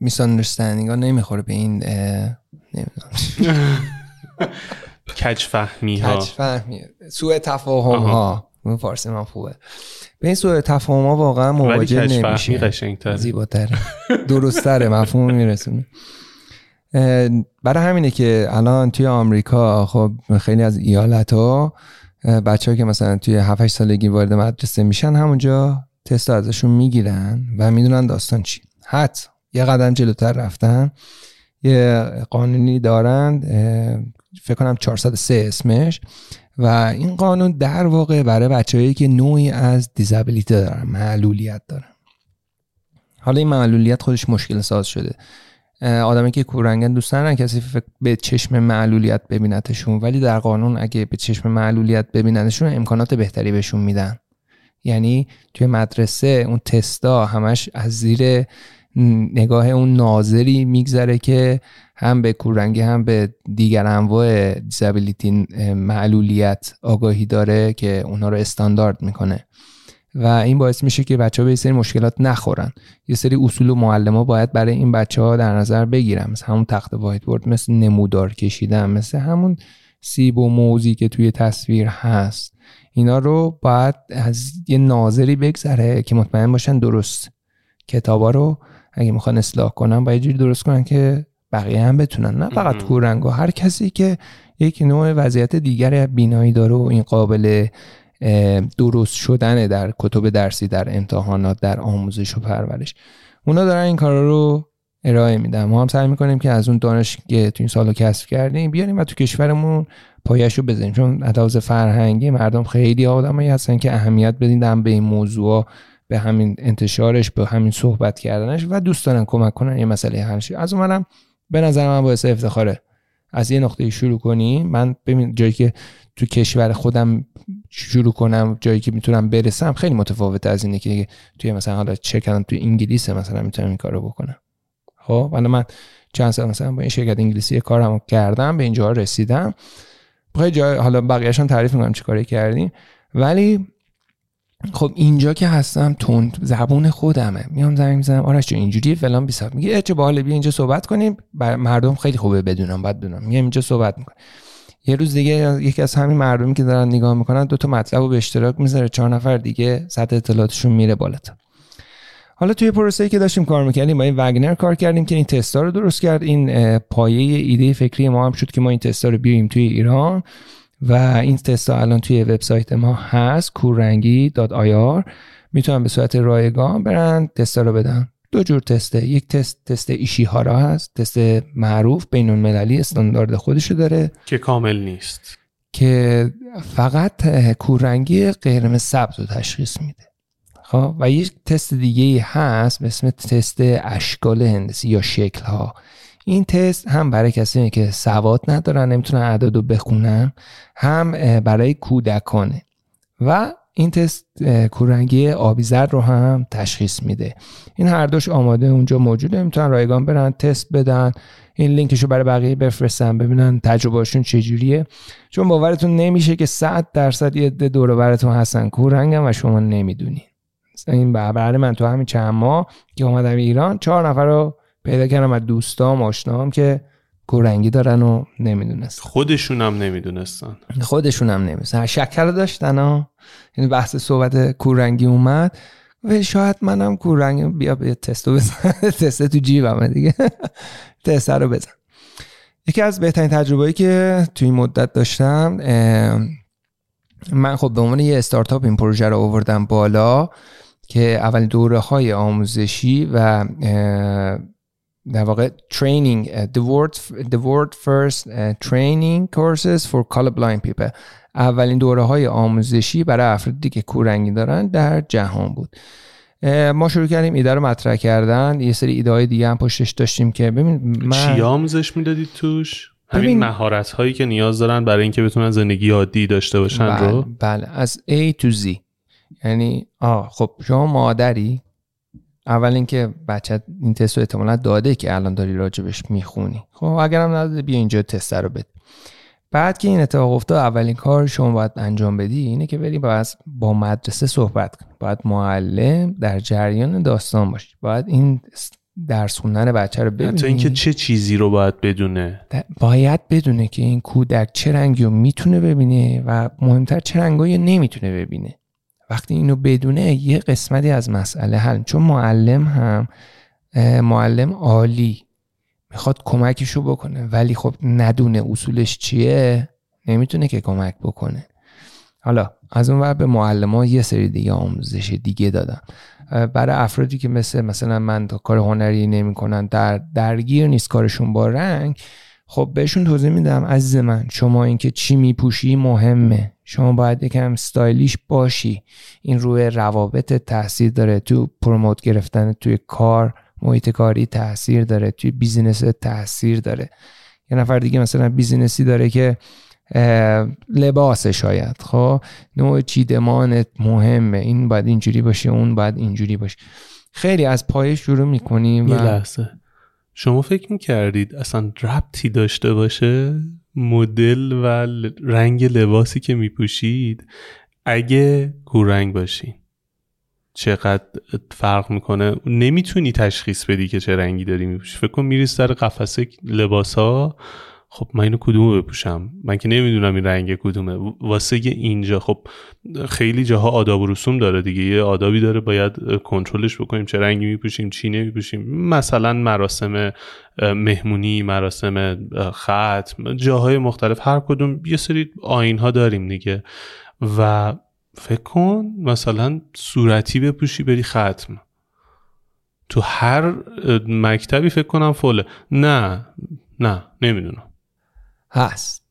میساندرستندینگا نمیخوره، به این نمیدونم کج فهمی، سوء تفاهم ها. من فارسی من خوبه. به این سوء تفاهم ها واقعا مواجه نمیشه. ولی کج فهمی قشنگ‌تره، زیباتره، درست‌تره، مفهوم میرسونه. برای همینه که الان توی آمریکا خب خیلی از ایالت‌ها بچه‌ها که مثلا توی 7 8 سالگی وارد مدرسه میشن، همونجا تست ازشون میگیرن و میدونن داستان چی. حتی یه قدم جلوتر رفتن، یه قانونی دارن، فکر کنم 403 اسمش، و این قانون در واقع برای بچه‌هایی که نوعی از دیزابیلیتی دارن، معلولیت دارن. حالا این معلولیت خودش مشکل ساز شده. آدمی که کوررنگن دوست ندارن کسی به چشم معلولیت ببینتشون، ولی در قانون اگه به چشم معلولیت ببینتشون امکانات بهتری بهشون میدن. یعنی توی مدرسه اون تستا همش از زیر نگاه اون ناظری میگذره که هم به کوررنگی هم به دیگر انواع دیسابیلیتی، معلولیت آگاهی داره که اونا رو استاندارد میکنه و این باعث میشه که بچه‌ها به یه سری مشکلات نخورن. یه سری اصول و معلم‌ها باید برای این بچه‌ها در نظر بگیرن، مثل همون تخت وایت بورد، مثل نمودار کشیدن، مثل همون سیب و موزی که توی تصویر هست. اینا رو باید از یه ناظری بگذره که مطمئن باشن درست. کتابا رو اگه میخوان اصلاح کنن باید جوری درست کنن که بقیه هم بتونن، نه فقط کوررنگا، هر کسی که یک نوع وضعیت دیگر بینایی داره و این قابل درست شدن در کتب درسی، در امتحانات، در آموزش و پرورش. اونا دارن این کارا رو ارائه میدن. ما هم سعی میکنیم که از اون دانش که تو این سالو کسب کردیم بیاریم و تو کشورمون پایه‌شو بزنیم، چون علاوه فرهنگی مردم خیلی آدمایی هستن که اهمیت بدیدن به این موضوع، به همین انتشارش، به همین صحبت کردنش و دوست دارن کمک کنن این مسئله حل شه. از اونم به نظر من باعث افتخاره از یه نقطه شروع کنی. من ببین جایی که تو کشور خودم شروع کنم، جایی که میتونم برسم خیلی متفاوته از اینه که توی مثلا حالا چه کردم توی انگلیس مثلا میتونم این کارو بکنم. خب من چند سال مثلا با این شرکت انگلیسی کارمو کردم، به اینجا رسیدم. بخیر حالا بقیه‌اشون تعریف می‌کنم چه کاری کردیم، ولی خب اینجا که هستم تند زبون خودمه، میام زنگ میزنم، آرش چه اینجوریه فلان بیساب، میگه چه باحال بیا اینجا صحبت کنیم. مردم خیلی خوبه بدونم، بعد بدونم میام اینجا صحبت میکنم. یه روز دیگه یکی از همین مردمی که دارن نگاه میکنن دوتا مطلب رو به اشتراک میذاره، 4 نفر دیگه سطح اطلاعاتشون میره بالاتر. حالا توی پروسه‌ای که داشتیم کار میکردیم با این وگنر کار کردیم که این تستا رو درست کرد. این پایه ایده فکری ما هم شد که ما این تستا رو بیاریم توی ایران و این تستا الان توی وبسایت ما هست، koorangi.ir. میتونن به صورت رایگان برن تستا رو بدن. 2 جور تسته، یک تست ایشیهارا هست، تست معروف بین المللی استاندارد خودشو داره که کامل نیست، که فقط کوررنگی قرمز سبز رو تشخیص میده. خب و یک تست دیگه هست به اسم تست اشکال هندسی یا شکل ها. این تست هم برای کسایی که سواد ندارن، نمیتونن اعداد رو بخونن، هم برای کودکانه و این تست کوررنگی آبی زرد رو هم تشخیص میده. این هر دوش آماده اونجا موجوده، میتونن رایگان برن تست بدن، این لینکشو برای بقیه بفرستن ببینن تجربهشون چجوریه. چون باورتون نمیشه که 100% یه عده دور و براتون هستن کوررنگن و شما نمیدونین. این برای من تو همین چند ماه که اومدم ایران 4 نفر رو پیدا کردم از دوستام آشنام که کوررنگی دارن و نمیدونستن، خودشون هم نمیدونستن. شکر داشتن ها. یعنی بحث صحبت کوررنگی اومد و شاید منم کوررنگی بیا به تستو بزن. تست تو جیبمه دیگه، تست رو بزن. یکی از بهترین تجربه‌ای که توی این مدت داشتم، من خب به عنوان یه استارتاپ این پروژه رو آوردم بالا که اول دوره‌های آموزشی و در واقع training the world first training courses for colorblind people، اولین دوره‌های آموزشی برای افرادی که کوررنگی دارن در جهان بود. ما شروع کردیم ایده رو مطرح کردن، یه سری ایده‌های دیگه هم پشتش داشتیم که ببین چی آموزش میدادید توش؟ همین مهارت‌هایی که نیاز دارن برای اینکه بتونن زندگی عادی داشته باشن. بله، رو بله، از A to Z. یعنی خب شما مادری، اول اینکه بچت این تست رو احتمالاً داده که الان داری راجبش میخونی، خب اگرم نداده بیا اینجا تست رو بده. بعد که این اتفاق افتاد، اولین کار شما باید انجام بدی اینه که بری با مدرسه صحبت کنی، باید معلم در جریان داستان باشی، باید این درس خوندن بچه رو ببینی، حتی اینکه چه چیزی رو باید بدونه، باید بدونه که این کودک چه رنگی رو میتونه ببینه و مهمتر چه رنگایی نمیتونه ببینه. وقتی اینو بدونه یه قسمتی از مسئله حل. چون معلم عالی میخواد کمکشو بکنه، ولی خب ندونه اصولش چیه نمیتونه که کمک بکنه. حالا از اون ور به معلم‌ها یه سری دیگه آموزش دیگه دادم برای افرادی که مثلا من کار هنری نمی‌کنن، درگیر نیست کارشون با رنگ. خب بهشون توضیح میدم عزیز من، شما اینکه چی میپوشی مهمه، شما باید یکم استایلیش باشی، این روی روابط تاثیر داره، تو پروموت گرفتن توی کار، محیط کاری تاثیر داره، توی بیزینس تاثیر داره. یه نفر دیگه مثلا بیزینسی داره که لباسه، شاید خب نوع چیدمانت مهمه، این باید اینجوری باشه، اون باید اینجوری باشه. خیلی از پایش شروع میکنیم. یه لحظه، شما فکر میکردید اصلا ربطی داشته باشه مدل و رنگ لباسی که میپوشید اگه کوررنگ باشین؟ چقدر فرق میکنه. نمیتونی تشخیص بدی که چه رنگی داری میپوشی. فکر کن میری سر قفسه لباسا، خب من اینو کدومو بپوشم، من که نمیدونم این رنگ کدومه واسه اینجا. خب خیلی جاها آداب و رسوم داره دیگه، یه آدابی داره باید کنترلش بکنیم، چه رنگی میپوشیم چی نمیپوشیم. مثلا مراسم مهمونی، مراسم ختم، جاهای مختلف هر کدوم یه سری آیین‌ها داریم دیگه. و فکر کن مثلا صورتی بپوشی بری ختم، تو هر مکتبی فکر کنم فوله. نه نمیدونم هست.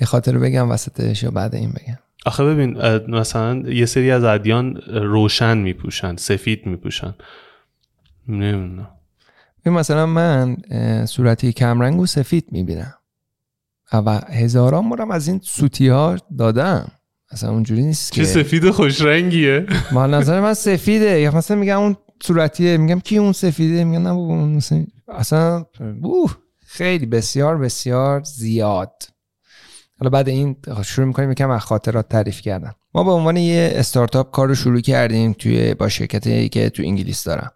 یه خاطر بگم وسطش و بعد این بگم. آخه ببین مثلا یه سری از ادیان روشن میپوشن، سفید میپوشن، نمیدونم. مثلا من صورتی کمرنگ و سفید میبینم و هزاران مورم از این سوتی ها دادم، اصلا اونجوری نیست که سفید خوش رنگیه. ما نظر من سفیده، یا مثلا میگم اون صورتیه، میگم کی اون سفیده، میگم نه بابا اون سفیده. اصلا خیلی بسیار بسیار زیاد. حالا بعد این شروع میکنیم یکم از خاطرات تعریف کردن. ما به عنوان یه استارتاپ کار رو شروع کردیم با شرکتی که تو انگلیس دارم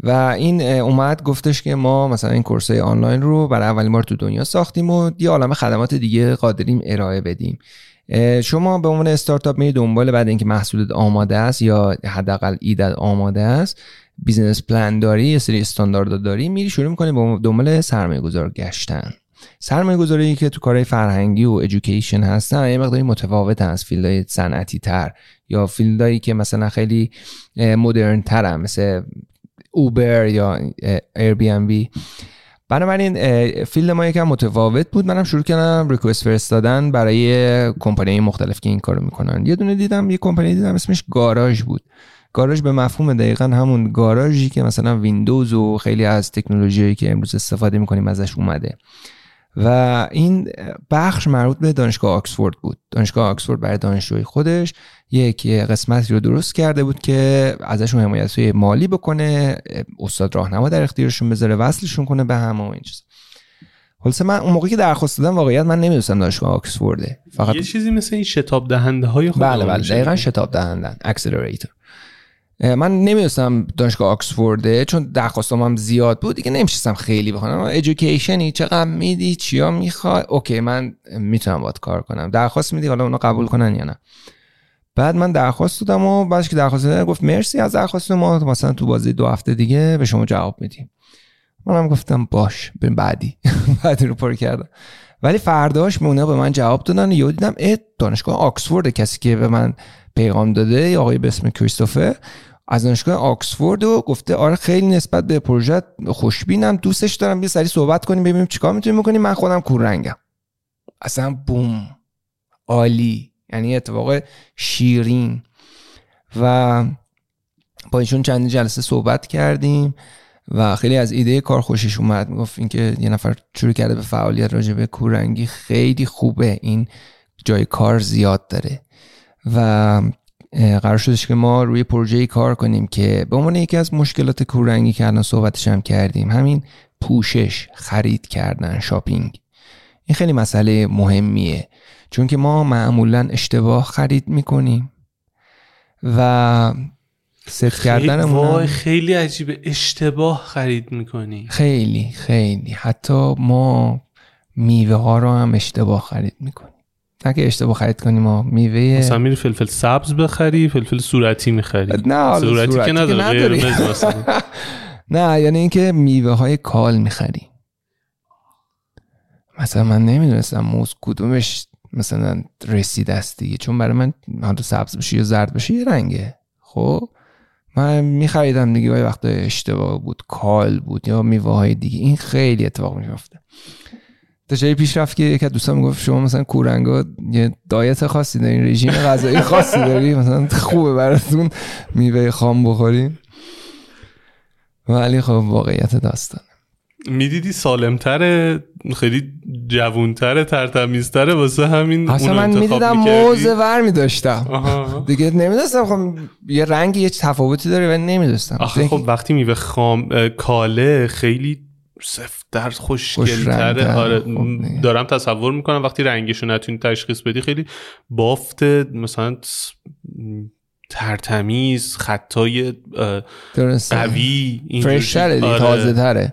و این اومد گفتش که ما مثلا این کورس‌های آنلاین رو برای اولین بار تو دنیا ساختیم و یه عالمه خدمات دیگه قادریم ارائه بدیم. شما به عنوان استارتاپ میرید دنبال، بعد اینکه محصولت آماده است یا حداقل ایدت آماده است، بیزنس پلان داری، یه سری استاندارد داری، میری شروع می‌کنی به دنبال سرمایه‌گذار گشتن. سرمایه‌گذاری که تو کارهای فرهنگی و ادویکیشن هستن یه مقداری متفاوت از فیلدهای صنعتی تر یا فیلدهایی که مثلا خیلی مدرن ترن، مثل اوبر یا ایر بی ام بی. بنابراین فیلد ما یکم متفاوت بود. منم شروع کردم ریکوست فرستادن برای کمپانی‌های مختلف که این کارو میکنن. یه کمپانی دیدم اسمش گاراژ بود. گاراژ به مفهوم دقیقاً همون گاراژی که مثلا ویندوز و خیلی از تکنولوژیایی که امروز استفاده میکنیم ازش اومده. و این بخش مربوط به دانشگاه آکسفورد بود. دانشگاه آکسفورد برای دانشجوی خودش یک قسمتی رو درست کرده بود که ازشون حمایت مالی بکنه، استاد راهنما در اختیارشون بذاره، وصلشون کنه به هم و این چیزا. خلاصه من اون موقعی که درخواست دادم واقعیت من نمیدونستم دانشگاه آکسفورده، فقط یه چیزی مثل این شتاب دهنده های خود. بله دقیقاً شتاب دهندن، اکسلراتور. من نمیدونستم دانشگاه آکسفورده، چون درخواستم هم زیاد بود دیگه نمیشستم خیلی بخونم. ادویکیشنی چقدر میدی، چیا میخوای، اوکی من میتونم باید کار کنم، درخواست میدی حالا اونا قبول کنن یا نه. بعد من درخواست دادم و بعدش که درخواست دادم گفت مرسی از درخواست ما، مثلا تو بازی 2 هفته دیگه به شما جواب میدیم. منم گفتم باش بریم بعدی بعدی رو پر کردم. ولی فرداش اونا به من جواب دادن، یهو دیدم دانشگاه آکسفورد، کسی که به من پیغام داده آقای به اسم کریستوفر از دانشگاه آکسفورد و گفته آره خیلی نسبت به پروژه خوشبینم، دوستش دارم، بیا سری صحبت کنیم ببینیم چیکار میتونیم بکنیم، من خودم کوررنگم. اصلا بوم، عالی، یعنی اتفاق شیرین. و با ایشون چند جلسه صحبت کردیم و خیلی از ایده کار خوشش اومد. میگفت اینکه یه نفر شروع کرده به فعالیت راجع به کوررنگی خیلی خوبه، این جای کار زیاد داره و قرار شدش که ما روی پروژه‌ای کار کنیم که به عنوان یکی از مشکلات کوررنگی که الان صحبتش هم کردیم، همین پوشش، خرید کردن، شاپینگ. این خیلی مسئله مهمیه، چون که ما معمولا اشتباه خرید میکنیم و صرف کردنمون خیلی عجیبه. اشتباه خرید میکنی، خیلی خیلی. حتی ما میوه ها رو هم اشتباه خرید میکنیم. اگه اشتباه خرید کنیم ما میوه مثلا میری فلفل سبز بخری، فلفل صورتی میخری، نه صورتی که نداره، قرمز نه، یعنی اینکه میوه های کال میخری. مثلا من نمیدونستم موز کدومش مثلا رسیده است دیگه، چون برای من حالا سبز بشه یا زرد بشه یه رنگه. خب من میخریدم دیگه، وای وقتا اشتباه بود، کال بود یا میوه‌های دیگه. این خیلی اتفاق میفته. تا جایی پیش رفت که یک از دوستان میگفت شما مثلا کورنگا یه دایت خاصی دارین، رژیم غذایی خاصی داری، مثلا خوبه براتون میوه خام بخورین. ولی خب واقعیت داستانه، میدیدی سالمتره، خیلی جوونتره، ترتمیزتره، واسه همین اصلا من میدیدم موزه ور میداشتم دیگه، نمیدونستم خب یه رنگ یه تفاوتی داره و نمیدونستم. آخه خب وقتی میوه خام کاله خیلی سفت‌تر، خوشگل‌تره. آره خب دارم تصور میکنم وقتی رنگشو نتونی تشخیص بدی خیلی بافت، مثلا ترتمیز، خطای قوی، فرش‌تره، تازه تره.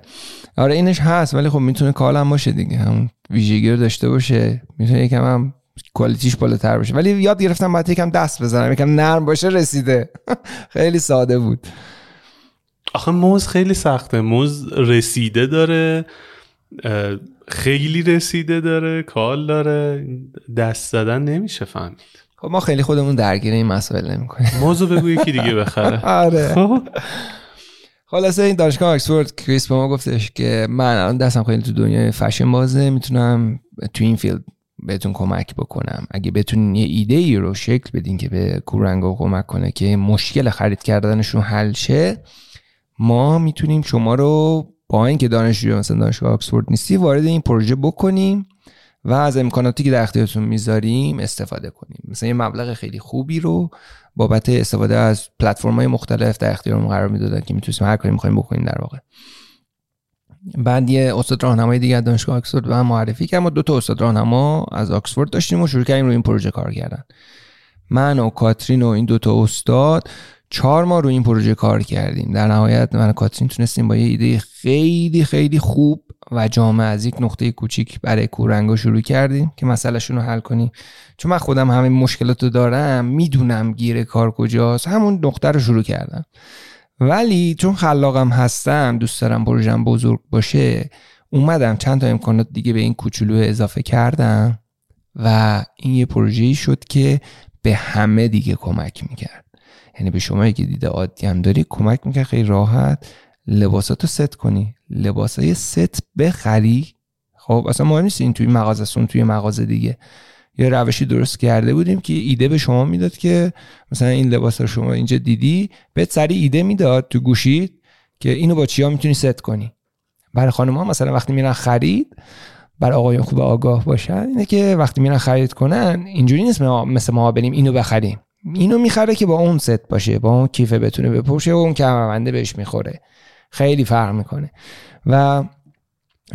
آره اینش هست، ولی خب میتونه کال هم باشه دیگه، همون ویژگی رو داشته باشه، میتونه یکم هم کوالیتیش بالاتر باشه. ولی یاد گرفتم باید یکم دست بزنم، یکم نرم باشه، رسیده. خیلی ساده بود. آخه موز خیلی سخته، موز رسیده داره، خیلی رسیده داره، کال داره، دست زدن نمیشه فهمید. خب ما خیلی خودمون درگیر این مسئله نمی‌کنیم. موزو بگو یکی دیگه بخره. آره. خلاصه این دانشگاه آکسفورد کریس به ما گفتش که من الان دستم خیلی تو دنیای فشن بازه، میتونم تو این فیلد بهتون کمک بکنم. اگه بتونین یه ایده‌ای رو شکل بدین که به کورنگا کمک کنه که مشکل خرید کردنشون حل شه، ما میتونیم شما رو با اینکه دانشجو مثلا دانشگاه آکسفورد نیستی وارد این پروژه بکنیم و از امکاناتی که در اختیارتون میذاریم استفاده کنیم. مثلا یه مبلغ خیلی خوبی رو بابت استفاده از پلتفرم‌های مختلف در اختیارمون قرار میدادن که میتونیم هر کاری می‌خوایم بکنیم در واقع. بعد یه استاد راهنمای دیگه از دانشگاه آکسفورد به هم معرفی کرد. ما 2 تا استاد راهنما از آکسفورد داشتیم و شروع کردیم روی این پروژه کار کردن. من و کاترین و این 2 تا استاد 4 ماه روی این پروژه کار کردیم. در نهایت من و کاترین تونستیم با یه ایده خیلی خیلی خوب و جامع از یک نقطه کوچیک برای کورنگا شروع کردیم که مسئله‌شون رو حل کنیم. چون من خودم همین مشکلات رو دارم، میدونم گیر کار کجاست، همون نقطه رو شروع کردم. ولی چون خلاقم هستم، دوست دارم پروژه‌م بزرگ باشه، اومدم چند تا امکانات دیگه به این کوچولو اضافه کردم و این یه پروژه‌ای شد که به همه دیگه کمک می‌کرد. یعنی به شما که دیده عادی هم داری کمک می‌کنه خیلی راحت لباساتو ست کنی، لباسای ست بخری. خب اصلا مهم نیست این توی مغازه‌سون توی مغازه دیگه، یه روشی درست کرده بودیم که ایده به شما میداد که مثلا این لباسا شما اینجا دیدی، بهت سری ایده میداد تو گوشیت که اینو با چیا میتونی ست کنی. برای خانم‌ها مثلا وقتی میرن خرید بر آقایون خوب آگاه باشن اینه که وقتی میرن خرید کنن اینجوری نیست مثل ما بریم اینو بخریم. اینو میخره که با اون ست باشه، با اون کیفه بتونه بپوشه و اون کمربنده بهش میخوره. خیلی فرق میکنه. و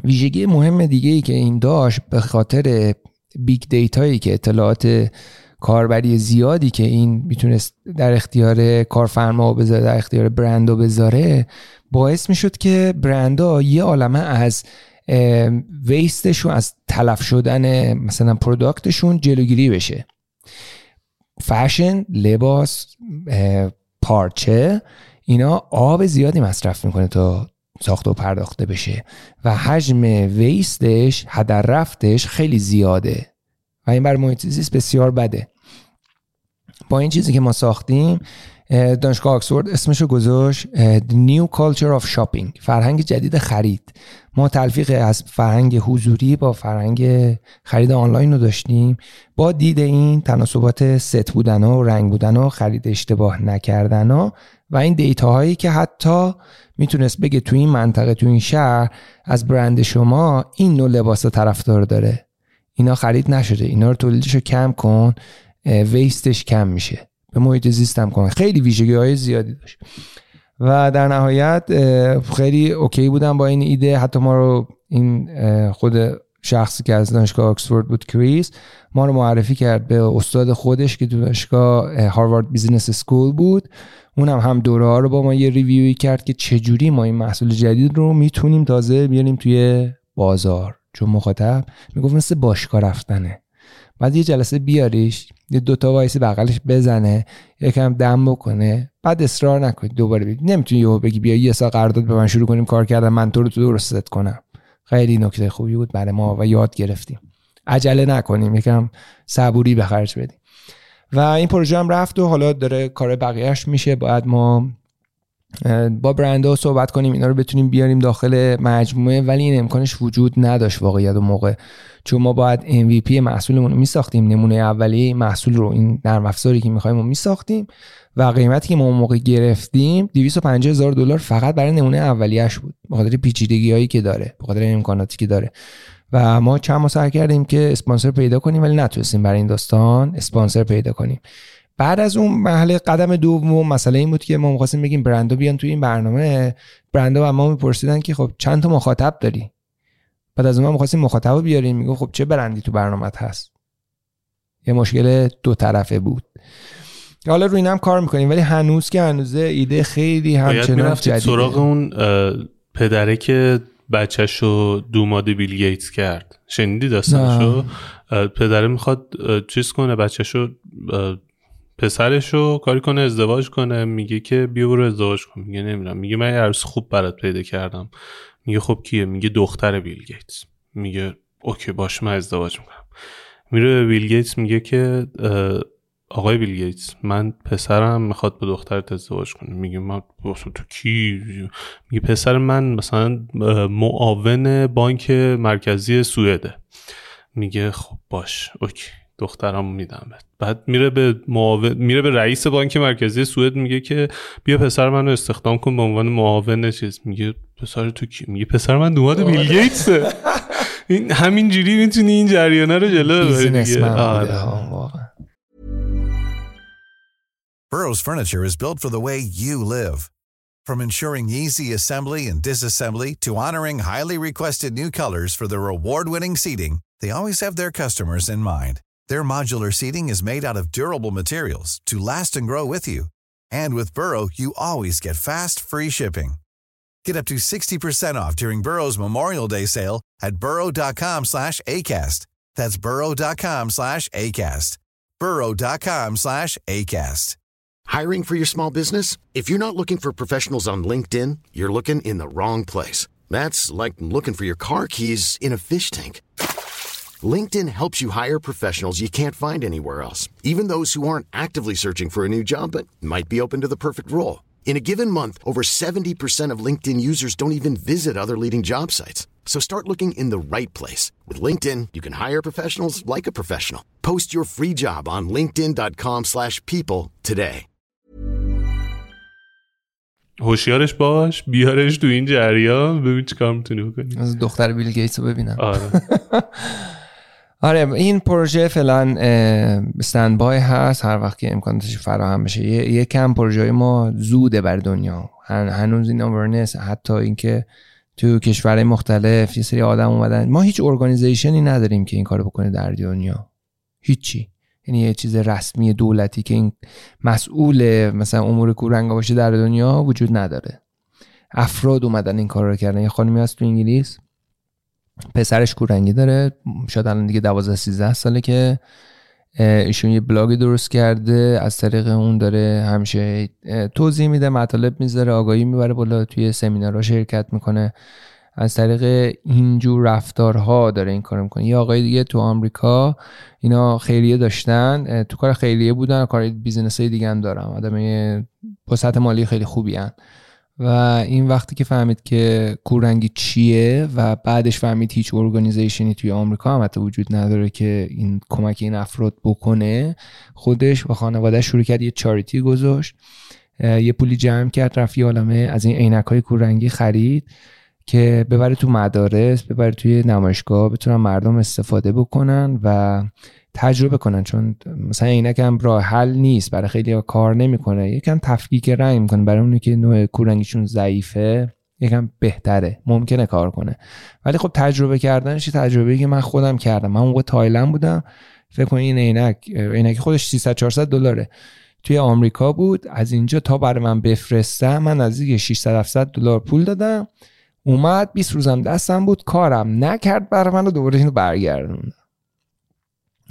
ویژگی مهم دیگه ای که این داشت به خاطر بیگ دیتایی که اطلاعات کاربری زیادی که این میتونست در اختیار کارفرما بذاره، در اختیار برند بذاره، باعث میشد که برندها یه عالمه از ویستشون، از تلف شدن مثلا پروداکتشون جلوگیری بشه. فشن، لباس، پارچه، اینا آب زیادی مصرف میکنه تا ساخته و پرداخته بشه و حجم ویستش، هدر رفتش خیلی زیاده و این بر محیط زیست بسیار بده. با این چیزی که ما ساختیم، دانشگاه آکسفورد اسمشو گذاشت New Culture of Shopping، فرهنگ جدید خرید. ما تلفیق از فرهنگ حضوری با فرهنگ خرید آنلاین رو داشتیم با دید این تناسبات ست بودن و رنگ بودن و خرید اشتباه نکردن و این دیتاهایی که حتی میتونست بگه تو این منطقه، تو این شهر از برند شما این نوع لباس طرفدار داره، اینا خرید نشده، اینا رو تولیدش رو کم کن، ویستش کم میشه، به محیط زیست هم کن. خیلی ویژگی های زیادی داشت و در نهایت خیلی اوکی بودم با این ایده. حتی ما رو این خود شخصی که از دانشگاه آکسفورد بود، کریس، ما رو معرفی کرد به استاد خودش که دانشگاه هاروارد بیزنس اسکول بود. اونم هم دوره ها رو با ما یه ریویوی کرد که چجوری ما این محصول جدید رو میتونیم تازه بیاریم توی بازار، چون مخاطب میگفت مثل باشگاه رفتنه، بعد یه جلسه بیاریش، یه دوتا وایسی بغلش بزنه، یکم دم بکنه، بعد اصرار نکنید دوباره بید. نمیتونی یهو بگی بیا یه سال قرارداد به من شروع کنیم کار کردن، من تو رو درست کنم. خیلی نکته خوبی بود برای ما و یاد گرفتیم عجله نکنیم، یکم صبوری به خرج بدیم و این پروژه هم رفت و حالا داره کار بقیه‌اش میشه. بعد ما با برندها صحبت کنیم اینا رو بتونیم بیاریم داخل مجموعه، ولی این امکانش وجود نداشت واقعیت اون موقع، چون ما باید MVP محصولمون رو میساختیم، نمونه اولیه محصول رو، این نرم افزاری که می‌خوایم رو میساختیم و قیمتی که ما اون موقع گرفتیم $250,000 فقط برای نمونه اولیه‌اش بود، به خاطر پیچیدگی‌هایی که داره، به خاطر امکاناتی که داره. و ما چند ما سعی کردیم که اسپانسر پیدا کنیم ولی نتونستیم برای این داستان اسپانسر پیدا کنیم. بعد از اون مرحله قدم دوم مسئله این بود که ما می‌خواستیم بگیم برندها بیان توی این برنامه. برندها ما می‌پرسیدن که خب چند تا مخاطب داری؟ بعد از اون ما می‌خواستیم مخاطب بیاریم، میگم خب چه برندی تو برنامه‌ت هست؟ یه مشکل دو طرفه بود. حالا روی اینم کار می‌کنیم ولی هنوز که هنوزه ایده خیلی همچنان جدیده. سراغ اون پدره که بچه‌شو دوماد بیل گیتس کرد. شنیدی داستانشو؟ پدره می‌خواد چیز کنه بچه‌شو، پسرشو کاری کنه ازدواج کنه، میگه که بیا برو ازدواج کن، میگه نمیرم، میگه من عروس خوب برات پیدا کردم، میگه خب کیه؟ میگه دختر بیل گیتس، میگه اوکی باش من ازدواج میکنم. میره به بیل گیتس میگه که آقای بیل گیتس من پسرم میخواد با دخترت ازدواج کنه. میگه من تو کی؟ میگه پسر من مثلا معاون بانک مرکزی سوئده. میگه خب باش اوکی دخترم میدم بهت. بعد میره به رئیس بانک مرکزی سوئد میگه که بیا پسر منو استخدام کن به عنوان معاون چیز. میگه پسر تو کی؟ میگه پسر من دوماد بیل گیتس. این همینجوری میتونی این جریانا رو جلو ببری دیگه. واقعا Burrow's furniture is built for the way you live. From ensuring easy assembly and disassembly to honoring highly requested new colors for their award-winning seating, they always have their customers in mind. Their modular seating is made out of durable materials to last and grow with you. And with Burrow, you always get fast, free shipping. Get up to 60% off during Burrow's Memorial Day sale at burrow.com/acast. That's burrow.com/acast. burrow.com/acast. Hiring for your small business? If you're not looking for professionals on LinkedIn, you're looking in the wrong place. That's like looking for your car keys in a fish tank. LinkedIn helps you hire professionals you can't find anywhere else, even those who aren't actively searching for a new job but might be open to the perfect role. In a given month, over 70% of LinkedIn users don't even visit other leading job sites. So start looking in the right place. With LinkedIn, you can hire professionals like a professional. Post your free job on linkedin.com/people today. هوشیارش باش، بیارش تو این جریان، ببین چیکار میتونی بکنی. از دختر بیل گیتس رو ببینم. آره. آره این پروژه فعلا استندبای هست، هر وقت که امکاناتش فراهم بشه. یکم پروژه ما زوده بر دنیا، هنوز این اورنس، حتی اینکه تو کشورهای مختلف یه سری آدم اومدن. ما هیچ ارگانیزیشنی نداریم که این کارو بکنه در دنیا، هیچی. یعنی یه چیز رسمی دولتی که این مسئول مثلا امور کوررنگا باشه در دنیا وجود نداره. افراد اومدن این کار رو کردن. یه خانمی هست تو انگلیس، پسرش کوررنگی داره، شاید الان دیگه 12-13 ساله، که ایشون یه بلاگی درست کرده، از طریق اون داره همیشه توضیح میده، مطالب میذاره، آگاهی میبره بالا، توی سمینارها شرکت میکنه. از طریق اینجور رفتارها داره این کارو میکنه. یه آقای دیگه تو آمریکا، اینا خیریه داشتن، تو کار خیریه بودن، کار بیزینس‌های دیگه هم دارن، آدمای با سطح مالی خیلی خوبی هن. و این وقتی که فهمید که کوررنگی چیه و بعدش فهمید هیچ ارگانیزیشنی توی آمریکا هم حتی وجود نداره که این کمک این افراد بکنه، خودش و خانواده‌اش شروع کرد یه چاریتی گذاشت، یه پولی جمع کرد، رفت یه عالمه از این عینک‌های کوررنگی خرید که ببره تو مدارس، ببره توی نمایشگاه، بتونن مردم استفاده بکنن و تجربه کنن. چون مثلا عینک هم راه حل نیست، برای خیلی کار نمیکنه، یکم تفکیک رنگ میکنه. برای اونی که نوع کوررنگیشون ضعیفه یکم بهتره، ممکنه کار کنه. ولی خب تجربه کردنش تجربه‌ای که من خودم کردم. من موقع تایلند بودم، فکر کن این عینک خودش 300-400 دلاره، توی آمریکا بود. از اینجا تا برای من بفرستم، من نزدیک 600-700 دلار پول دادم، اومد 20 روزم دستم بود، کارم نکرد برای من، رو دوباره اینو برگردوندم.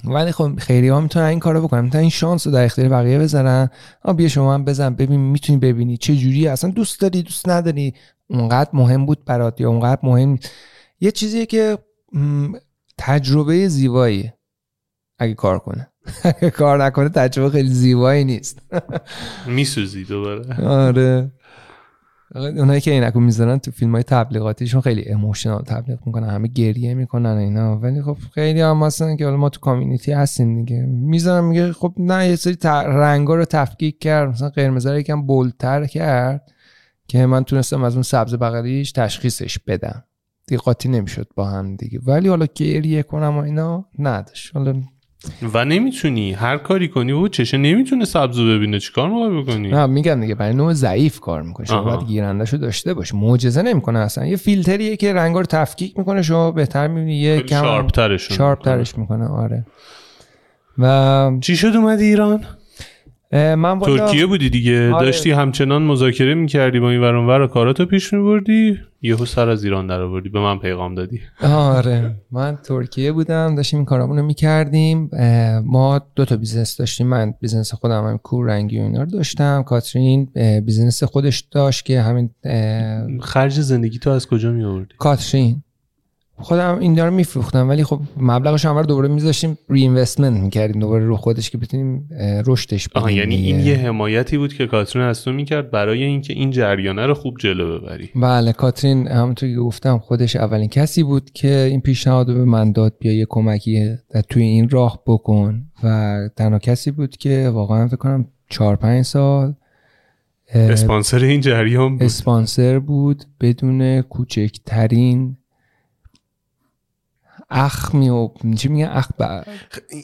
ولی خب خیلی‌ها میتونن این کارو بکنن، میتونن این شانس رو در اختیار بقیه بذارن. بیا شما هم بزن ببین، میتونی ببینی چه جوری، اصلا دوست داری دوست نداری، اونقدر مهم بود برات یا اونقدر مهم. یه چیزیه که تجربه زیبایی اگه کار کنه، اگه کار نکنه تجربه خیلی زیبایی نیست. میسوزی دوباره. آره، اونایی که عینکو میذارن تو فیلم‌های تبلیغاتیشون خیلی ایموشنال تبلیغ میکنن، همه گریه میکنن اینا. ولی خب خیلی هم هستن که حالا ما تو کامیونیتی هستیم دیگه، میذارم میگه خب نه، یه سری رنگا رو تفکیک کرد، مثلا قرمز رو یکم بولتر کرد که من تونستم از اون سبز بغلیش تشخیصش بدم دیگه، قاطی نمیشد با هم دیگه. ولی حالا گریه کنم و اینا نداشت. حالا و نمیتونی هر کاری کنی و چشه نمیتونه سبزو ببینه، چیکار میخوای بکنی؟ نه میگم دیگه، برای نوع ضعیف کار میکنه، شما باید گیرندشو داشته باش. معجزه نمیکنه اصلا، یه فیلتریه که رنگا رو تفکیک میکنه، شما بهتر میبینی، یه کم شارپ‌ترش میکنه. آره. و چی شد اومدی ایران؟ من ترکیه بودی دیگه. آره. داشتی همچنان مذاکره میکردی با این ور اون ور و کاراتو پیش میبردی، یهو سر از ایران در آوردی به من پیغام دادی. آره من ترکیه بودم، داشتیم این کارامون رو میکردیم. ما دو تا بیزنس داشتیم، من بیزنس خودم هم کوررنگی و اینا رو داشتم، کاترین بیزنس خودش داشت که همین خرج زندگی تو از کجا میآوردی؟ کاترین خودم این دارو میفروختم، ولی خب مبلغش هم دوباره میذاشتیم ری اینوستمنت میکردیم دوباره رو خودش که بتونیم رشدش بدیم. یعنی این یه حمایتی بود که کاترین از تو میکرد برای اینکه این جریانه رو خوب جلو ببری. بله، کاترین همونطور که گفتم خودش اولین کسی بود که این پیشنهاد رو به من داد، بیا یه کمکی توی این راه بکن. و تنها کسی بود که واقعا فکر کنم 4-5 سال اسپانسر این جریان بود. اسپانسر بود بدون کوچکترین اخمی و چی میگن اخبار.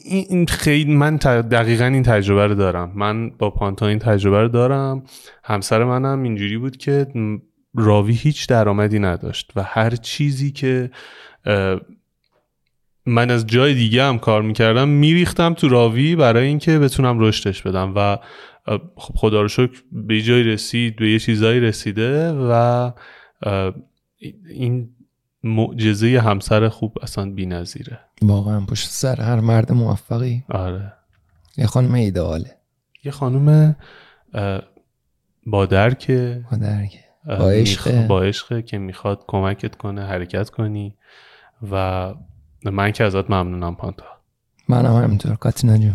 این خیلی من دقیقاً این تجربه رو دارم، من با پانتا این تجربه رو دارم. همسر منم اینجوری بود که راوی هیچ درآمدی نداشت و هر چیزی که من از جای دیگه هم کار میکردم میریختم تو راوی برای اینکه بتونم رشدش بدم. و خب خدا رو شکر به جایی رسید، به یه چیزایی رسیده و این معجزه همسر خوب اصلا بی‌نظیره واقعا. پشت سر هر مرد موفقی. آره، یه خانم ایدئاله، یه خانم با درکه، با عشقه، که میخواد کمکت کنه، حرکت کنی. و من که ازت ممنونم پانتا. منم همینطور کاتینا جون.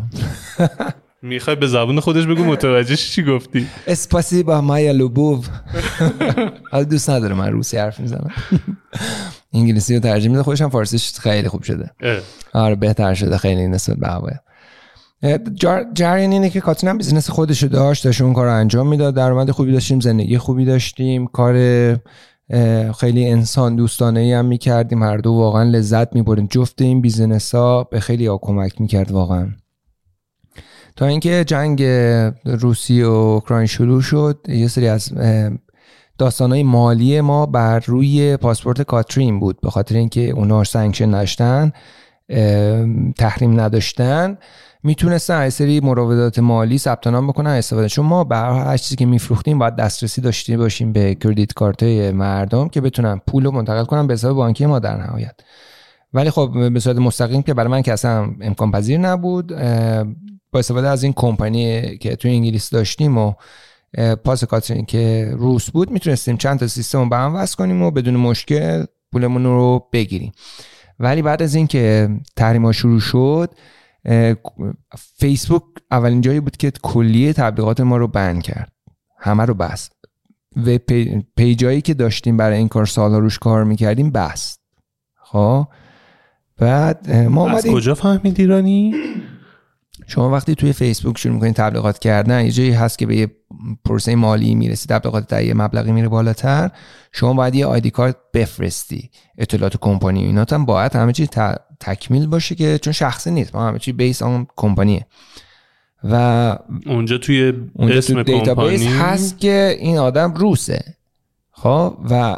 میخوای به زبون خودش بگو متوجه چی گفتی؟ اسپاسیبا مایا لوبوف. حالا دوست نداره من روسی حرف میزنم، انگلیسی رو ترجمه میده، خودش هم فارسیش خیلی خوب شده. آره بهتر شده خیلی نسبت به هوای. جریان اینه که کاترین هم بیزنس خودشو داشت اون کار رو انجام میداد، درآمد خوبی داشتیم، زندگی خوبی داشتیم، کار خیلی انسان دوستانه‌ای هم میکردیم، هر دو واقعا لذت میبردیم. جفت این بیزنس‌ها به خیلی ها کمک میکرد واقعا. تا اینکه جنگ روسیه و اوکراین شروع شد، یه سری از داستانهای مالی ما بر روی پاسپورت کاترین بود، به خاطر اینکه اونا سانکشن داشتن، تحریم نداشتن، میتونستن از سری مراودات مالی ثبت نام بکنن استفاده، چون ما به هر چیزی که میفروختیم باید دسترسی داشته باشیم به کردیت کارت‌های مردم که بتونن پولو منتقل کنن به حساب بانکی ما در نهایت. ولی خب به صورت مستقیم که برای من که اصلا امکان پذیر نبود، با استفاده از این کمپانی که تو انگلیس داشتیم و پاس کاترین که روس بود، میتونستیم چند تا سیستم با هم وصل کنیم و بدون مشکل پولمون رو بگیریم. ولی بعد از این که تحریم‌ها شروع شد، فیسبوک اولین جایی بود که کلیه تبلیغات ما رو بند کرد، همه رو بست. و پیجایی که داشتیم برای این کار سال‌ها روش کار میکردیم بست. خب بعد ما از کجا فهمید ایرانی؟ شما وقتی توی فیسبوک شروع میکنید تبلیغات کردن، یه جایی هست که به یه پروسه مالی میرسی، تبلیغات تا یه مبلغی میره بالاتر، شما باید یه آیدی کارت بفرستی، اطلاعات کمپانی اینا هم باید همه چی تکمیل باشه، که چون شخصی نیست، ما همه چی بیس آن کمپانیه و اونجا توی اسم دیتابیس هست که این آدم روسه. خب و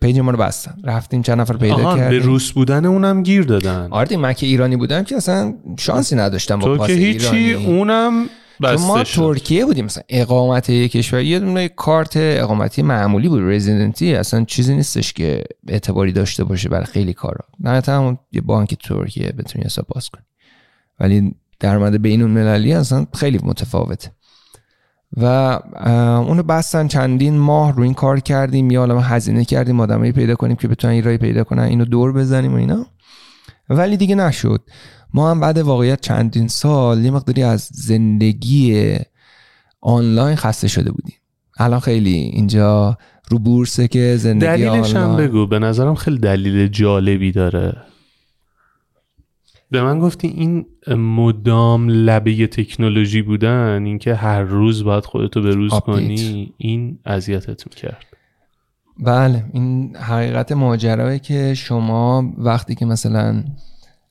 پیج ما رو بستن، رفتیم چند نفر پیدا کردیم، به روس بودن اونم گیر دادن. آره من که ایرانی بودم که اصلا شانسی نداشتم با پاس ایرانی، تو که هیچی، اونم بسته. ما ترکیه بودیم، مثلا اقامت یک کشور یه دونه کارت اقامتی معمولی بود، رزیدنتی، اصلا چیزی نیستش که اعتباری داشته باشه برای خیلی کارا، نه تا یه بانک ترکیه بتونی حساب باز کنی، ولی درآمد بین‌المللی اصلا خیلی متفاوته. و اونو بستن، چندین ماه روی این کار کردیم، یه عالمه هزینه کردیم، آدمایی پیدا کنیم که بتونن این رای پیدا کنن، اینو دور بزنیم و اینا، ولی دیگه نشد. ما هم بعد واقعیت چندین سال یه مقداری از زندگی آنلاین خسته شده بودیم. الان خیلی اینجا رو بورسه که زندگی آنلاین، دلیلش هم بگو، به نظرم خیلی دلیل جالبی داره. به من گفتی این مدام لبه تکنولوژی بودن، اینکه هر روز باید خودتو به روز کنی، این اذیتت میکرد. بله این حقیقت ماجرایه که شما وقتی که مثلا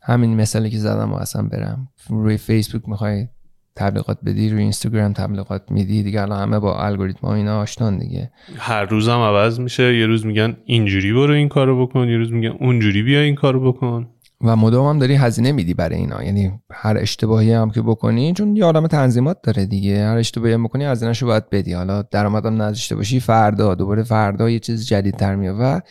همین مثالی که زدم و اصلا برم روی فیسبوک میخوای تبلیغات بدی، روی اینستاگرام تبلیغات میدی، دیگه الان همه با الگوریتم ها اینا آشنان دیگه، هر روز هم عوض میشه، یه روز میگن اینجوری برو این کارو بکن، یه روز میگن اونجوری بیا این کارو بکن، و مدام هم داری هزینه میدی برای اینا، یعنی هر اشتباهی هم که بکنی، چون یه عالمه تنظیمات داره دیگه، هر اشتباهی هم بکنی هزینه‌شو باید بدی، حالا درآمدم نداشته باشی، فردا دوباره فردا یه چیز جدیدتر میاد. و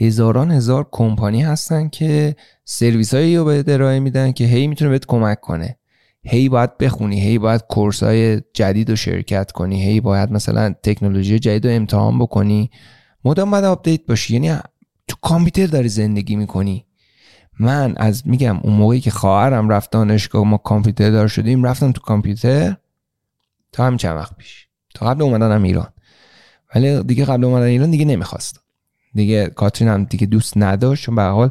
هزاران هزار کمپانی هستن که سرویسایی رو به ارائه میدن که هی میتونه بهت کمک کنه، هی باید بخونی، هی باید کورس‌های جدید رو شرکت کنی، هی باید مثلا تکنولوژی جدید رو امتحان بکنی، مدام باید آپدیت باشی، یعنی تو کامپیوتر داری زندگی میکنی. من از میگم اون موقعی که خواهرم رفت دانشگاه، ما کامپیوتر دار شدیم، رفتم تو کامپیوتر تا همین چند وقت پیش، تا قبل اومدنم ایران. ولی دیگه قبل اومدن ایران دیگه نمیخواستم، دیگه کاترین هم دیگه دوست نداشت، چون به هر حال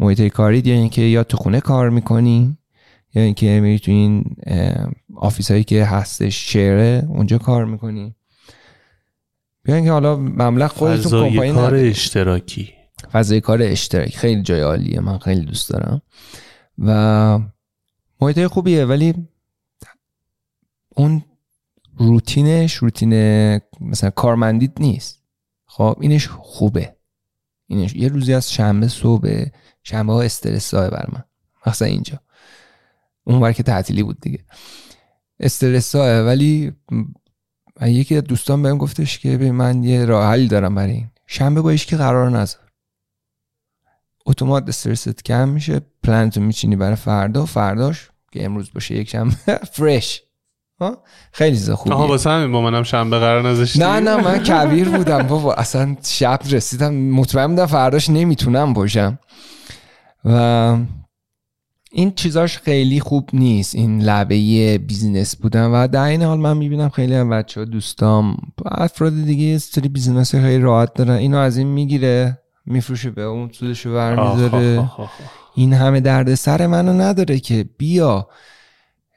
محیط کاری دیگه، اینکه یا تو خونه کار میکنی یا اینکه میری تو این آفیس هایی که هستش شعره اونجا کار میکنی، یا اینکه حالا مبلغ خودتون کمپانی کار اشتراکی، فضای کار اشتراک خیلی جای عالیه، من خیلی دوست دارم و محیط خوبیه، ولی اون روتینش روتین مثلا کارمندیت نیست. خب اینش خوبه، اینش یه روزی از شنبه صبح، شنبه ها استرس داره بر من، مثلا اینجا اون بر که تعطیلی بود دیگه استرس داره. ولی یکی از دوستان بهم گفتش که من یه راه حلی دارم برای این، شنبه با هیچکی قرار نذار، اتومات استرست کم میشه، پلنتو میچینی برای فردا، فرداش که امروز باشه یک شنبه فرش ها، خیلی چیز خوبیه. آها واسه همین با منم شنبه قرار نذاشتی؟ نه من کبیر بودم بابا، اصلا شب رسیدم مطمئن بودم فرداش نمیتونم باشم. و این چیزاش خیلی خوب نیست، این لبه بیزینس بودن. و در این حال من میبینم خیلی از بچه‌ها دوستام افراد دیگه استری بیزینس خیلی راحت دارن، اینو از این میگیره میفروشه به اون، سودشو برمی‌داره، این همه درد سر منو نداره که بیا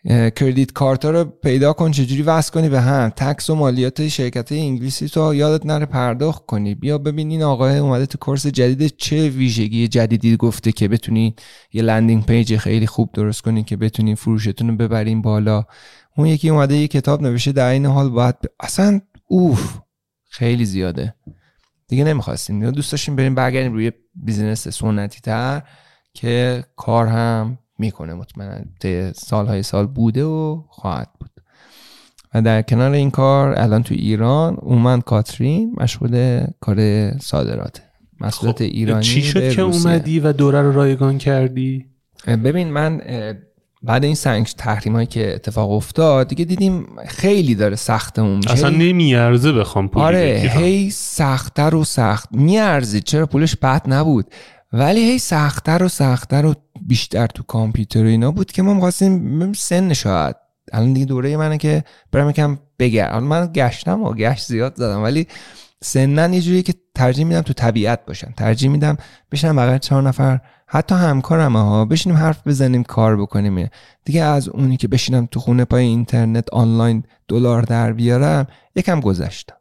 کردیت کارت ها رو پیدا کن چجوری وصل کنی به هم، تکس و مالیات شرکت انگلیسی تو یادت نره پرداخت کنی. بیا ببینین آقای اومده تو کورس جدید چه ویژگی جدیدی گفته که بتونی یه لندینگ پیج خیلی خوب درست کنین که بتونین فروشتون رو ببرین بالا. اون یکی اومده یه کتاب نوشته در این حال باید اصلا اوف خیلی زیاده دیگه، نمیخواستیم دوست داشتیم بریم برگردیم روی بیزینس سنتی تر که کار هم میکنه، مطمئنا طی سالهای سال بوده و خواهد بود. و در کنار این کار الان تو ایران اومد کاترین مشغول کار صادراته، محصولات ایرانی. چی شد که اومدی و دوره رو رایگان کردی؟ ببین من بعد این سنگ تحریمایی که اتفاق افتاد دیگه دیدیم خیلی داره سختمون میشه، اصلا نمیارزه بخوام پول بدم. آره هی سخت‌تر و سخت میارزید، چرا پولش بد نبود، ولی هی سخت‌تر و بیشتر تو کامپیوتر اینا بود که ما می‌خواستیم سن شاید الان دیگه دوره منه که برام یکم بگرد. من گشتم و گشت زیاد زدم ولی سنن یه جوریه که ترجیح میدم تو طبیعت باشن، ترجیح میدم بشنم بغل 4 نفر حتی همکارم ها بشینیم حرف بزنیم کار بکنیم دیگه، از اونی که بشینم تو خونه پای اینترنت آنلاین دلار در بیارم یکم گذشتم.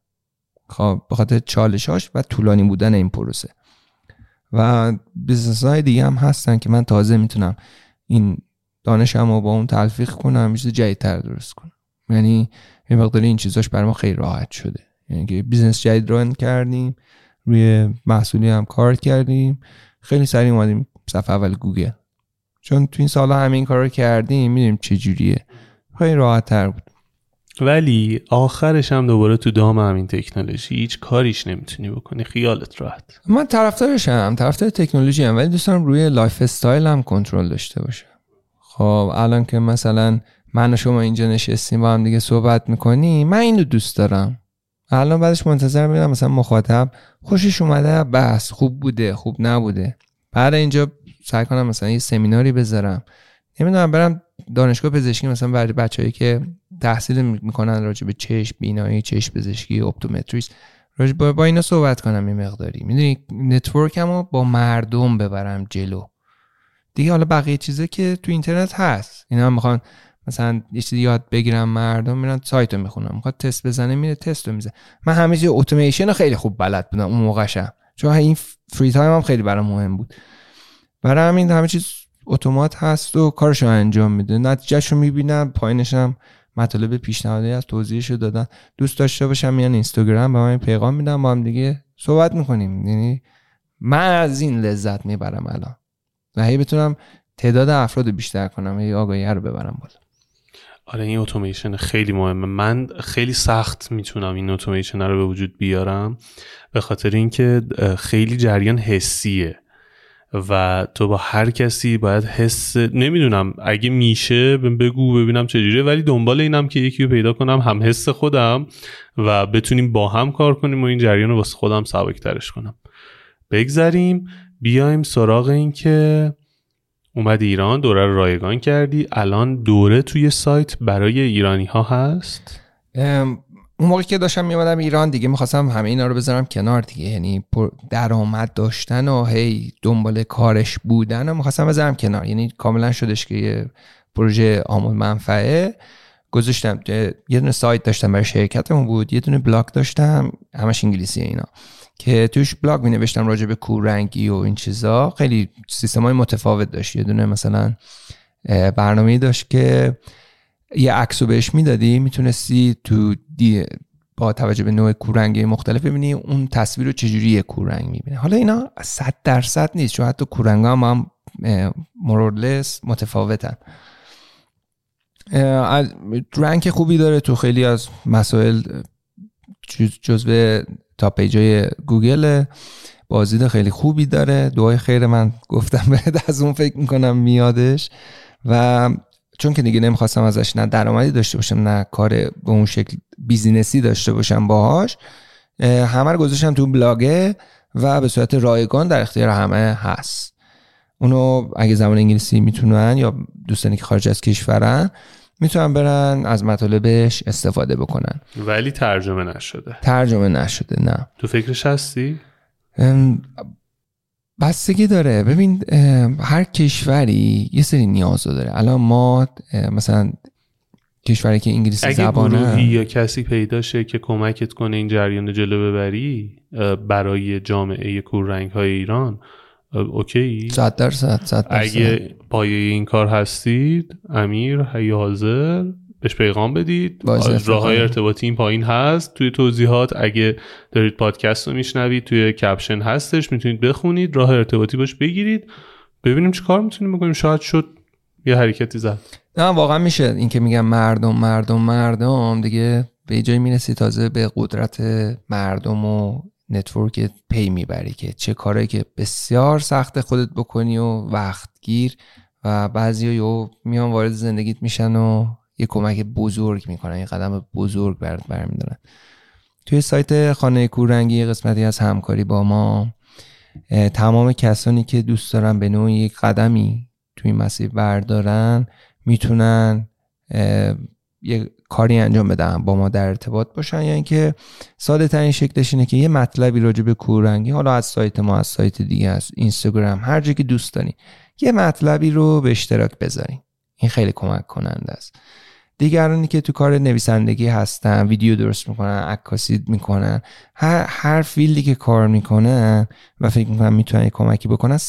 خب به خاطر چالشاش و طولانی بودن این پروسه. و بیزنس های دیگه هم هستن که من تازه میتونم این دانشم رو با اون تلفیق کنم، چیز جدیدتر درست کنم، یعنی یه مقداری این چیزاش برای ما خیلی راحت شده، یعنی که بیزنس جدید ران کردیم، روی محصولی هم کار کردیم، خیلی سریع اومدیم صفحه اول گوگل، چون تو این سالا همین کار رو کردیم میدونیم چه جوریه، خیلی راحت تر بود. ولی آخرش هم دوباره تو دام همین تکنولوژی هیچ کاریش نمیتونی بکنی، خیالت راحت. من طرفدار تکنولوژی ام، ولی دوست دارم روی لایف استایل هم کنترل داشته باشم. خب الان که مثلا من و شما اینجا نشستیم با هم دیگه صحبت میکنی، من اینو دوست دارم، الان بعدش منتظر میرم مثلا مخاطب خوشش اومده بس، خوب بوده خوب نبوده. بعد اینجا سعی کنم مثلا یه سمیناری بذارم، نمیدونم برم دانشگاه پزشکی مثلا برای بچه‌ای که تحصیل میکنن راجع به چشم، بینایی، چشم پزشکی، اپتومتریست، راجع با اینا صحبت کنم یه مقداری، میدونی نتورکمو با مردم ببرم جلو دیگه. حالا بقیه چیزا که تو اینترنت هست، اینا هم میخوان مثلا یه چیزی یاد بگیرم، مردم میرن سایتو میخونن، میخواد تست بزنه میره تستو میزنه. من همه چیز اتوماسیونو خیلی خوب بلد بودم اون موقعشم، چون این فری تایم هم خیلی برام مهم بود، برای همین همه چیز اتومات هست و کارشو انجام میده، نتیجهشو میبینم، پایینشم مطالب پیشنهادی از توضیحشو دادن. دوست داشته باشم میان اینستاگرام به من پیغام میدم، با هم دیگه صحبت میکنیم، یعنی من از این لذت میبرم الان و هی بتونم تعداد افرادو بیشتر کنم، هی آگاهی رو ببرم بالا. آره این اتوماسیون خیلی مهمه، من خیلی سخت میتونم این اتوماسیون رو به وجود بیارم به خاطر اینکه خیلی جریان حسیه و تو با هر کسی باید حس، نمیدونم اگه میشه بگو ببینم چجوریه، ولی دنبال اینم که یکی رو پیدا کنم هم حس خودم و بتونیم با هم کار کنیم و این جریان رو واسه خودم سبک‌ترش کنم. بگذریم بیایم سراغ این که اومد ایران، دوره رو رایگان کردی، الان دوره توی سایت برای ایرانی ها هست؟ اون موقعی که داشتم میامدم ایران دیگه میخواستم همه اینا رو بذارم کنار دیگه، یعنی درآمد داشتن و هی دنبال کارش بودن و میخواستم بذارم کنار، یعنی کاملا شدش که یه پروژه عامل منفعه گذاشتم. یه دونه سایت داشتم برای شرکتمون بود، یه دونه بلاگ داشتم همش انگلیسی اینا که توش بلاگ می نوشتم راجع به کوررنگی و این چیزا، خیلی سیستمای متفاوت داشت. یه دونه مثلا برنامه‌ای داشت که یه عکسو بهش میدادی میتونستی تو با توجه به نوع کوررنگی مختلف ببینی اون تصویر رو چجوری یه کوررنگ میبینه. حالا اینا 100% نیست، چون حتی کوررنگا هم مورلس متفاوتن، رنک خوبی داره تو خیلی از مسائل، جزو تا پیجای گوگل، بازدید خیلی خوبی داره، دعای خیر من گفتم بهت از اون فکر میکنم میادش. و چون که دیگه نمیخواستم ازش نه درآمدی داشته باشم نه کار به اون شکل بیزینسی داشته باشم باهاش، همه رو گذاشتم تو بلاگه و به صورت رایگان در اختیار همه هست. اونو اگه زبان انگلیسی میتونن یا دوستانی که خارج از کشورن میتونن برن از مطالبش استفاده بکنن. ولی ترجمه نشده؟ نه. تو فکرش هستی؟ بستگی داره. ببین هر کشوری یه سری نیاز داره. الان ما مثلا کشوری که انگلیسی زبانه، اگه گروهی یا کسی پیدا شه که کمکت کنه این جریان رو جلو ببری برای جامعه کوررنگ های ایران، اوکی 100%. اگه پایه این کار هستید، امیر حاضر، بهش پیغام بدید. راه‌های ارتباطی این پایین هست، توی توضیحات اگه دارید پادکست رو میشنوید توی کپشن هستش، میتونید بخونید، راه ارتباطی باش بگیرید، ببینیم چه کار میتونیم بکنیم. شاید شد یه حرکتی زد. نه واقعا میشه. این که میگم مردم دیگه به جای میرسی، تازه به قدرت مردم و نتورک پی میبری که چه کاری که بسیار سخت خودت بکنی و وقت گیر، و بعضی‌ها میان وارد زندگیت میشن و یه کمک بزرگ میکنن، یه قدم بزرگ برات برمی‌دارن. توی سایت خانه کوررنگی قسمتی از همکاری با ما، تمام کسانی که دوست دارن به نوعی یک قدمی توی مسیر بردارن میتونن یه کاری انجام بدن، با ما در ارتباط باشن. یعنی که ساده ترین شکلش اینه که یه مطلبی راجع به کوررنگی، حالا از سایت ما، از سایت دیگه، از اینستاگرام، هر جایی که دوست دارین، یه مطلبی رو به اشتراک بذارین. این خیلی کمک کننده است. دیگرانی که تو کار نویسندگی هستن، ویدیو درست میکنن، عکاسی میکنن، هر فیلدی که کار میکنن و فکر میکنن میتونن کمکی بکنن، 100%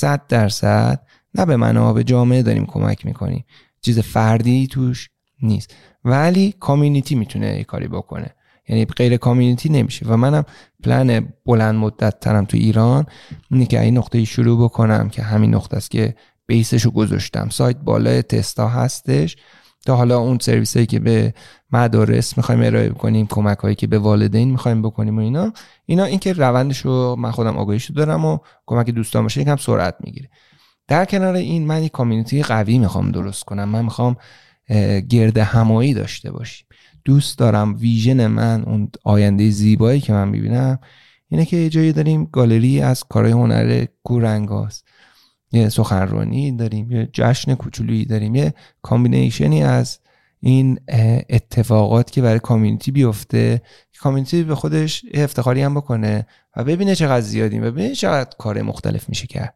نه به منابع، به جامعه داریم کمک میکنیم. چیز فردی توش نیست، ولی کامیونیتی میتونه یه کاری بکنه. یعنی غیر کامیونیتی نمیشه. و منم پلن بلند مدت ترم تو ایران اینه که این نقطه شروع بکنم که همین نقطه است که بیسشو گذاشتم. سایت بالای تستا هستش. تا حالا اون سرویسایی که به مدارس میخوایم ارائه بکنیم، کمک هایی که به والدین میخوایم بکنیم و اینا این که روندشو من خودم آگاهیشو دارم و کمک دوستان باشه، یکم سرعت میگیره. در کنار این، من یک کامیونیتی قوی میخوام درست کنم. من میخوام گرد همایی داشته باشیم. دوست دارم ویژن من، اون آینده زیبایی که من میبینم اینه که یه جایی داریم گالری از کارهای هنر کوررنگاست، یه سخنرانی داریم، یه جشن کوچولویی داریم، یه کامبینیشنی از این اتفاقات که برای کامیونیتی بیفته، کامیونیتی به خودش افتخاری هم بکنه و ببینه چقدر زیادیم و ببینه چقدر کار مختلف میشه کرد.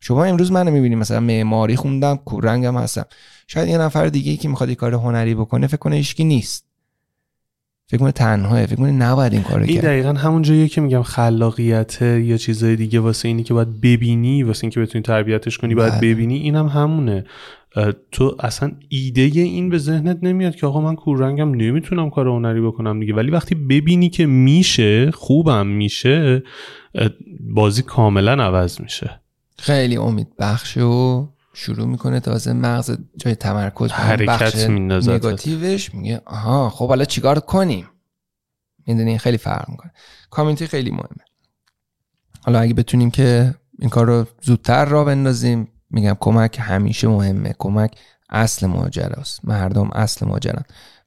شما امروز منو میبینید مثلا معماری خوندم، کوررنگم هستم. شاید یه نفر دیگه که میخواد یه کار هنری بکنه فکر کنه هیچکی نیست، فکر کنه تنهایه، فکر کنه نباید این کارو کنه. این دقیقاً همون جاییه که میگم خلاقیت یا چیزای دیگه، واسه اینی که باید ببینی، واسه اینکه بتونی تربیتش کنی باید ببینی. اینم همونه. تو اصلا ایده این به ذهنت نمیاد که آقا من کوررنگم، نمیتونم کار هنری بکنم دیگه. ولی وقتی ببینی که میشه، خوبم میشه، بازی کاملا عوض میشه. خیلی امید بخش و شروع میکنه تازه مغز جای تمرکز حرکت میندازه، نگاتیوش میگه آها خب حالا چیکار کنیم. میدونی خیلی فرق میکنه. کامیونیتی خیلی مهمه. حالا اگه بتونیم که این کار رو زودتر راه بندازیم، میگم کمک همیشه مهمه. کمک اصل ماجراست. مردم اصل ماجران.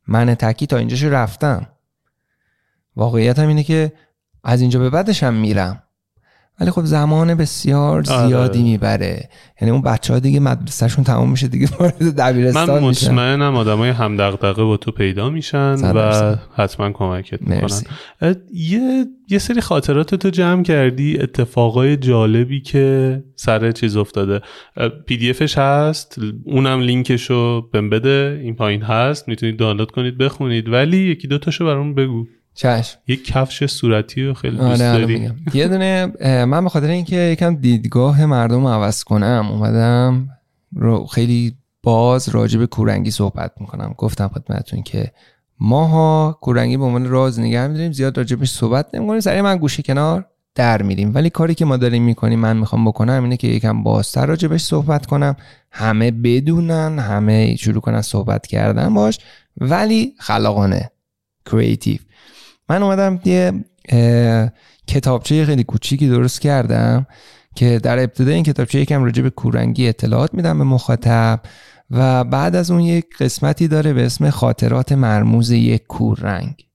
من تکی تا اینجاشو رفتم، واقعیتم اینه که از اینجا به بعدش هم میرم، ولی خب زمان بسیار زیادی میبره. یعنی اون بچه‌ها دیگه مدرسه‌شون تمام میشه، دیگه وارد دبیرستان میشن. من مطمئنم آدمای هم دغدغه با تو پیدا میشن و حتما کمکت میکنن. یه سری خاطرات تو جمع کردی، اتفاقای جالبی که سر چیز افتاده. پی دی افش هست، اونم لینکشو بهم بده، این پایین هست، میتونید دانلود کنید بخونید. ولی یکی دو تاشو برام بگو. چشم. یک کفش صورتی خیلی دوست داریم. یه دونه من به خاطر اینکه یکم دیدگاه مردم عوض کنم اومدم رو خیلی باز راجع به کوررنگی صحبت میکنم. گفتم خدمتتون که ماها کوررنگی به عنوان راز نگه می‌داریم، زیاد راجعش صحبت نمی‌کنیم، سریع من گوشه کنار در میریم. ولی کاری که ما داریم میکنیم، من میخوام بکنم اینه که یکم بازتر راجعش صحبت کنم، همه بدونن، همه شروع کنن صحبت کردن باش، ولی خلاقانه، کریتیو. من اومدم یه کتابچه خیلی کوچیکی درست کردم که در ابتدا این کتابچه یکم راجع به کوررنگی اطلاعات میدم به مخاطب، و بعد از اون یک قسمتی داره به اسم خاطرات مرموز یک کوررنگ.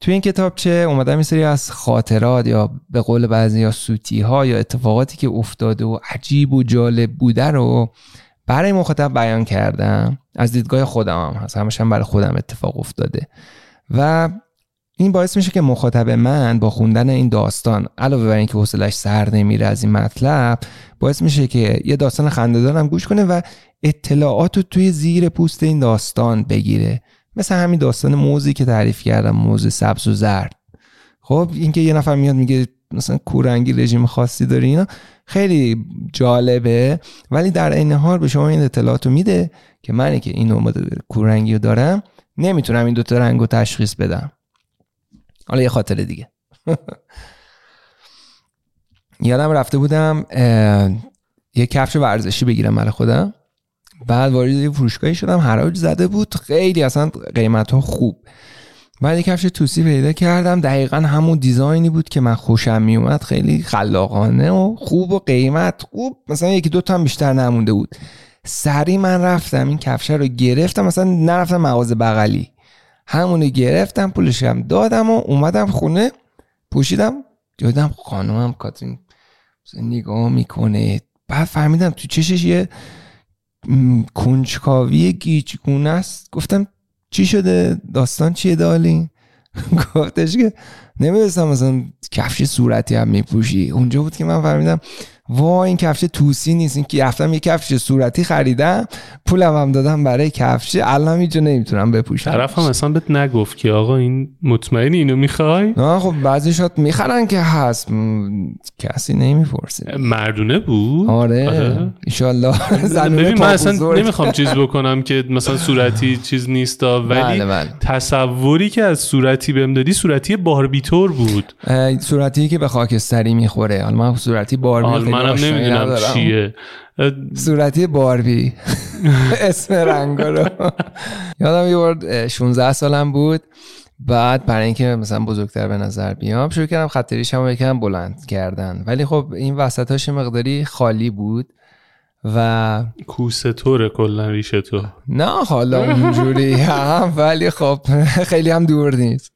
تو این کتابچه اومدم این سری از خاطرات، یا به قول بعضیا سوتی ها، یا اتفاقاتی که افتاده و عجیب و جالب بوده رو برای مخاطب بیان کردم. از دیدگاه خودم هم هست، همش هم برای خودم اتفاق افتاده. و این باعث میشه که مخاطب من با خوندن این داستان علاوه بر اینکه حوصله‌اش سر نمیره از این مطلب، باعث میشه که یه داستان خنده‌دار هم گوش کنه و اطلاعاتو توی زیر پوست این داستان بگیره. مثل همین داستان موزی که تعریف کردم، موز سبز و زرد. خب اینکه یه نفر میاد میگه مثلا کوررنگی رژیم خاصی داره، اینا خیلی جالبه، ولی در عین حال به شما این اطلاعاتو میده که منی که این نوع کوررنگی رو دارم نمیتونم این دو تا رنگو تشخیص بدم. حالا یه خاطره دیگه. یادم رفته بودم یه کفش ورزشی بگیرم برای خودم، بعد وارد یه فروشگاهی شدم، حراج زده بود خیلی، اصلا قیمت‌ها خوب. بعد یه کفش توسی پیدا کردم، دقیقاً همون دیزاینی بود که من خوشم میومد، خیلی خلاقانه و خوب و قیمت خوب، مثلا یکی دو تا هم بیشتر نمونده بود. سریع من رفتم این کفش رو گرفتم، مثلا نرفتم مغازه بغلی، همونو گرفتم، پولشم دادم و اومدم خونه، پوشیدم، دیدم خانومم کاترین نگاه میکنه. بعد فهمیدم تو چشش یه کنجکاوی گیجگونه است. گفتم چی شده؟ داستان چیه دالی؟ گفتش که نمیدونستم مثلا کفش صورتی هم میپوشی. اونجا بود که من فهمیدم وای این کفش توسی نیست، این که رفتم یه کفش صورتی خریدم، پولم هم دادم برای کفش، الان هیچ جا نمیتونم بپوشم. طرف هم اصلا بهت نگفت که آقا این مطمئنی اینو میخوای؟ نه خب بعضیشات میخرن که هست، کسی نمیپرسه. مردونه بود؟ آره ان شاء الله. ببین من اصلا نمیخوام چیز بکنم که مثلا صورتی چیز نیستا، ولی تصوری که از صورتی بهم دادی صورتی باربیتور بود، صورتی که به خاکستری میخوره. حالا من صورتی باربی منم نمیدونم چیه، صورتی باربی اسم رنگا رو. یادم یه بار 16 سالم بود، بعد برای اینکه مثلا بزرگتر به نظر بیام شروع کردم خط ریشمو یکم بلند کردن، ولی خب این وسطاش مقداری خالی بود و کوسه طوره کلا ریش تو. نه حالا اونجوری هم، ولی خب خیلی هم دور نیست.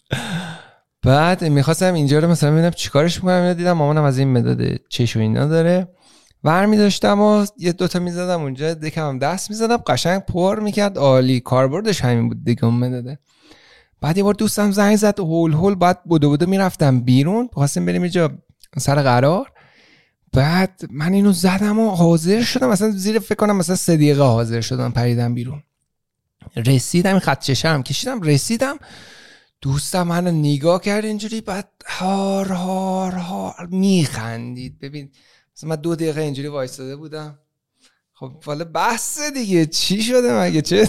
بعد میخواستم اینجا رو مثلا ببینم چیکارش میکنم، دیدم مامانم از این مداد چش و اینا داره، برمی داشتم و یه دوتا میزدم اونجا، دکمم دست میزدم، قشنگ پر میکرد، عالی، کاربردش همین بود دیگه، اون مداده. بعد یه بار دوستم زنگ زد هول، بعد بودو میرفتم بیرون، خواستیم بریم یه جا سر قرار، بعد من اینو زدم و حاضر شدم، مثلا زیر فکر کنم مثلا 3 دقیقه حاضر شدم، پریدم بیرون، رسیدم خط چشم کشیدم، رسیدم، دوستم منو نگاه کرد اینجوری، بعد هار هار هار میخندید. ببین مثلا من 2 دقیقه اینجوری وایساده بودم، خب والا بحث دیگه، چی شده مگه؟ چه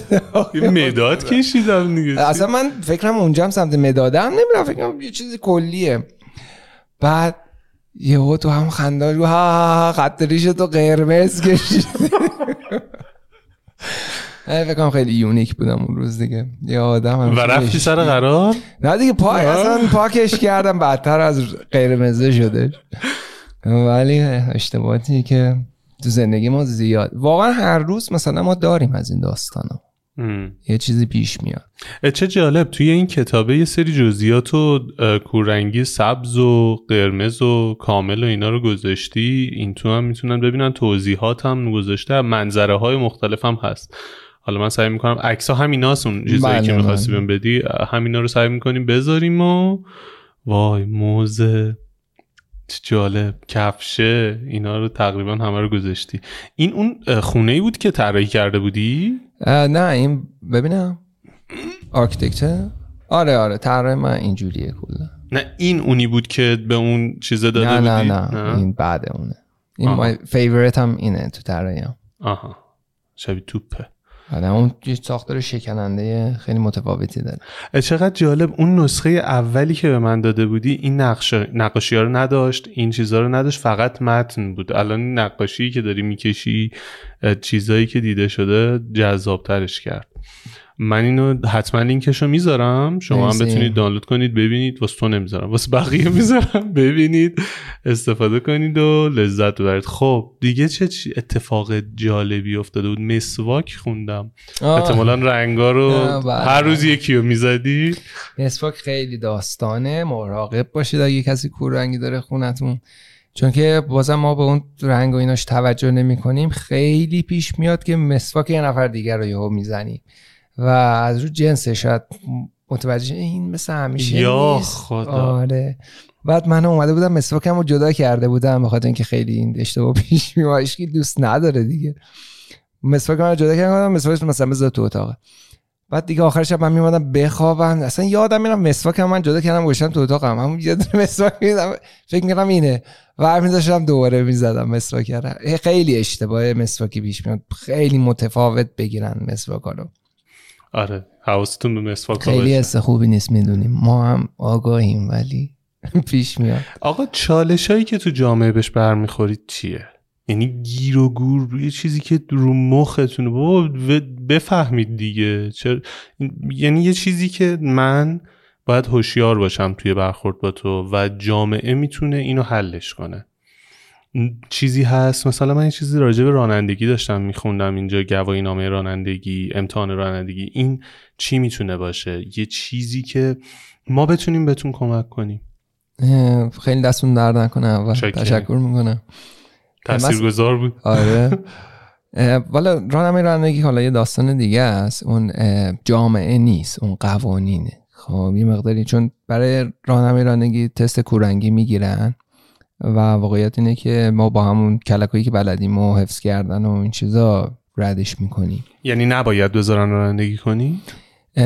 مداد کشیدم دیگه، اصلا من فکرم اونجا هم سمت مدادم نمیرم، فکرم یه چیز کلیه. بعد یهو تو هم خنداش گفت ها خط ریشتو قرمز کشید. فکرم خیلی یونیک بودم اون روز دیگه، یه آدم هم و رفتی سر قرار؟ نه دیگه اصلا پاکش کردم، بدتر از قرمزه شده. ولی اشتباهی که تو زندگی ما زیاد، واقعا هر روز مثلا ما داریم از این داستانا، یه چیزی پیش میاد. چه جالب توی این کتابه یه سری جزئیات و کوررنگی سبز و قرمز و کامل و اینا رو گذاشتی، این تو هم میتونن ببینن، توضیحات هم گذاشته، منظره های مختلف هم هست. حالا من سعی میکنم عکس ها همینا هستون، چیزایی که میخواستی بهم بدی همینا رو سعی میکنیم بذاریم. و وای موزه، جالب، کفشه، اینا رو تقریبا همه رو گذاشتی. این اون خونه‌ای بود که طراحی کرده بودی؟ نه این ببینم آرکیتکت. آره طراح من اینجوریه کلا. نه این اونی بود که به اون چیزه داده بودی؟ نه این بعد اونه. این مای فیوریت هم اینه تو طراحیام. آها شبیه توپه. آدم اون ساختار شکننده خیلی متفاوتی داره. چقدر جالب، اون نسخه اولی که به من داده بودی این نقاشی‌ها رو نداشت، این چیزا رو نداشت، فقط متن بود. الان نقاشی که داری میکشی چیزایی که دیده شده جذابترش کرد. من اینو حتما لینکشو میذارم، شما هم بتونید دانلود کنید ببینید. واسه تو نمیذارم، واسه بقیه میذارم، ببینید، استفاده کنید و لذت ببرید. خب دیگه چه اتفاق جالبی افتاده بود؟ مسواک خوندم، احتمالاً رنگا رو هر روز یکی رو میزدی. مسواک خیلی داستانه، مراقب باشید اگه کسی کوررنگی داره خونتون، چون که بازم ما به اون رنگ و ایناش توجه نمی‌کنیم، خیلی پیش میاد که مسواک یه نفر دیگر رو یهو میزنی و از رو جنسش شاید متوجه این مثل همیشه یا خدا. آره. بعد من اومده بودم مسواکم رو جدا کرده بودم بخاطر اینکه خیلی این اشتباه پیش میاد، هیچکی دوست نداره دیگه. مسواکم رو جدا کردم، مسواکش مثلا بذار تو اتاق. بعد دیگه آخر شب من میومدم بخوابم، اصلا یادم میرم مسواکم من جدا کردم گوشم تو اتاقم، همون یه دونه مسواک می‌دادم فکر می‌کردم اینه، برمی داشتم دوباره می‌زدم مسواک رو. خیلی اشتباهه مسواکی پیش میاد، خیلی متفاوت بگیرن مسواکا رو. آره حواستون به مسواک باشه، خیلی حس خوبی نیست، میدونیم ما هم آگاهیم ولی پیش میاد. آقا چالشایی که تو جامعه بهش برمیخورید چیه؟ یعنی گیر و گور یه چیزی که رو مختونه بابا بفهمید دیگه. یعنی یه چیزی که من باید هوشیار باشم توی برخورد با تو و جامعه میتونه اینو حلش کنه. چیزی هست مثلا من یه چیزی راجع به رانندگی داشتم میخوندم اینجا، گواهی نامه رانندگی، امتحان رانندگی، این چی میتونه باشه؟ یه چیزی که ما بتونیم بهتون کمک کنیم. خیلی دستون درد نکنه، اول تشکر میکنم، تاثیرگذار بود. آره والا رانندگی حالا یه داستان دیگه است، اون جامعه نیست، اون قوانینه. خب یه مقداری چون برای رانندگی تست کوررنگی میگیرن و واقعیت اینه که ما با همون کلکایی که بلدیم و حفظ کردن و این چیزا ردش میکنیم. یعنی نباید بذارن رانندگی کنی؟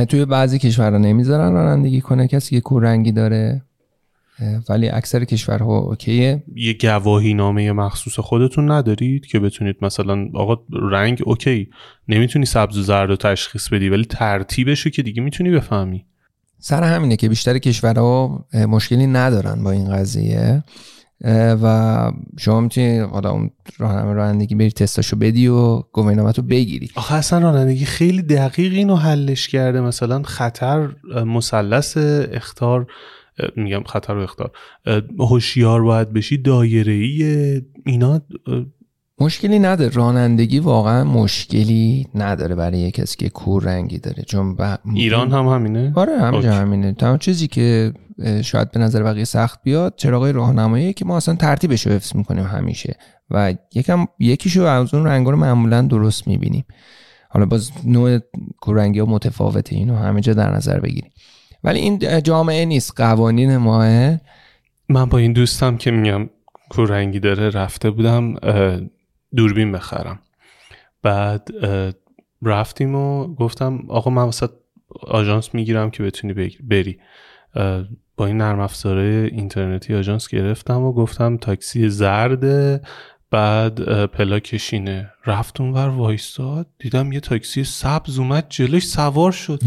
توی بعضی کشورها نمیذارن رانندگی کنه کسی که کوررنگی داره، ولی اکثر کشورها اوکیه. یه گواهی نامه مخصوص خودتون ندارید که بتونید مثلا آقا رنگ اوکی، نمیتونی سبز و زرد رو تشخیص بدی ولی ترتیبشو که دیگه میتونی بفهمی. سر همینه که بیشتر کشورها مشکلی ندارن با این قضیه و شما میتونی حالا اون رانندگی بری تستاشو بدی و گواهینامه‌تو بگیری. آخه اصلا رانندگی خیلی دقیق اینو حلش کرده، مثلا خطر مثلث اخطار، میگم خطر و اخطار، هوشیار باید بشی، دایره‌ای، اینا مشکلی نداره. رانندگی واقعا مشکلی نداره برای کسی که کوررنگی داره، چون ایران هم همینه. آره همینه. تمام چیزی که شاید به نظر بقیه سخت بیاد چراغای راهنمایی که ما اصلا ترتیبش رو حفظ میکنیم همیشه و یکیشو از اون رنگا رو معمولا درست میبینیم. حالا باز نوع کوررنگی ها متفاوته، اینو همه جا در نظر بگیریم، ولی این جامعه نیست، قوانین ماه. من با این دوستم که میگم کوررنگی داره رفته بودم دوربین بخرم، بعد رفتیم و گفتم آقا من واسه آژانس میگیرم که بتونی بری. با این نرم افزاره اینترنتی آژانس گرفتم و گفتم تاکسی زرده، بعد پلاک شینه. رفت اونور وایستاد، دیدم یه تاکسی سبز اومد جلوش سوار شد.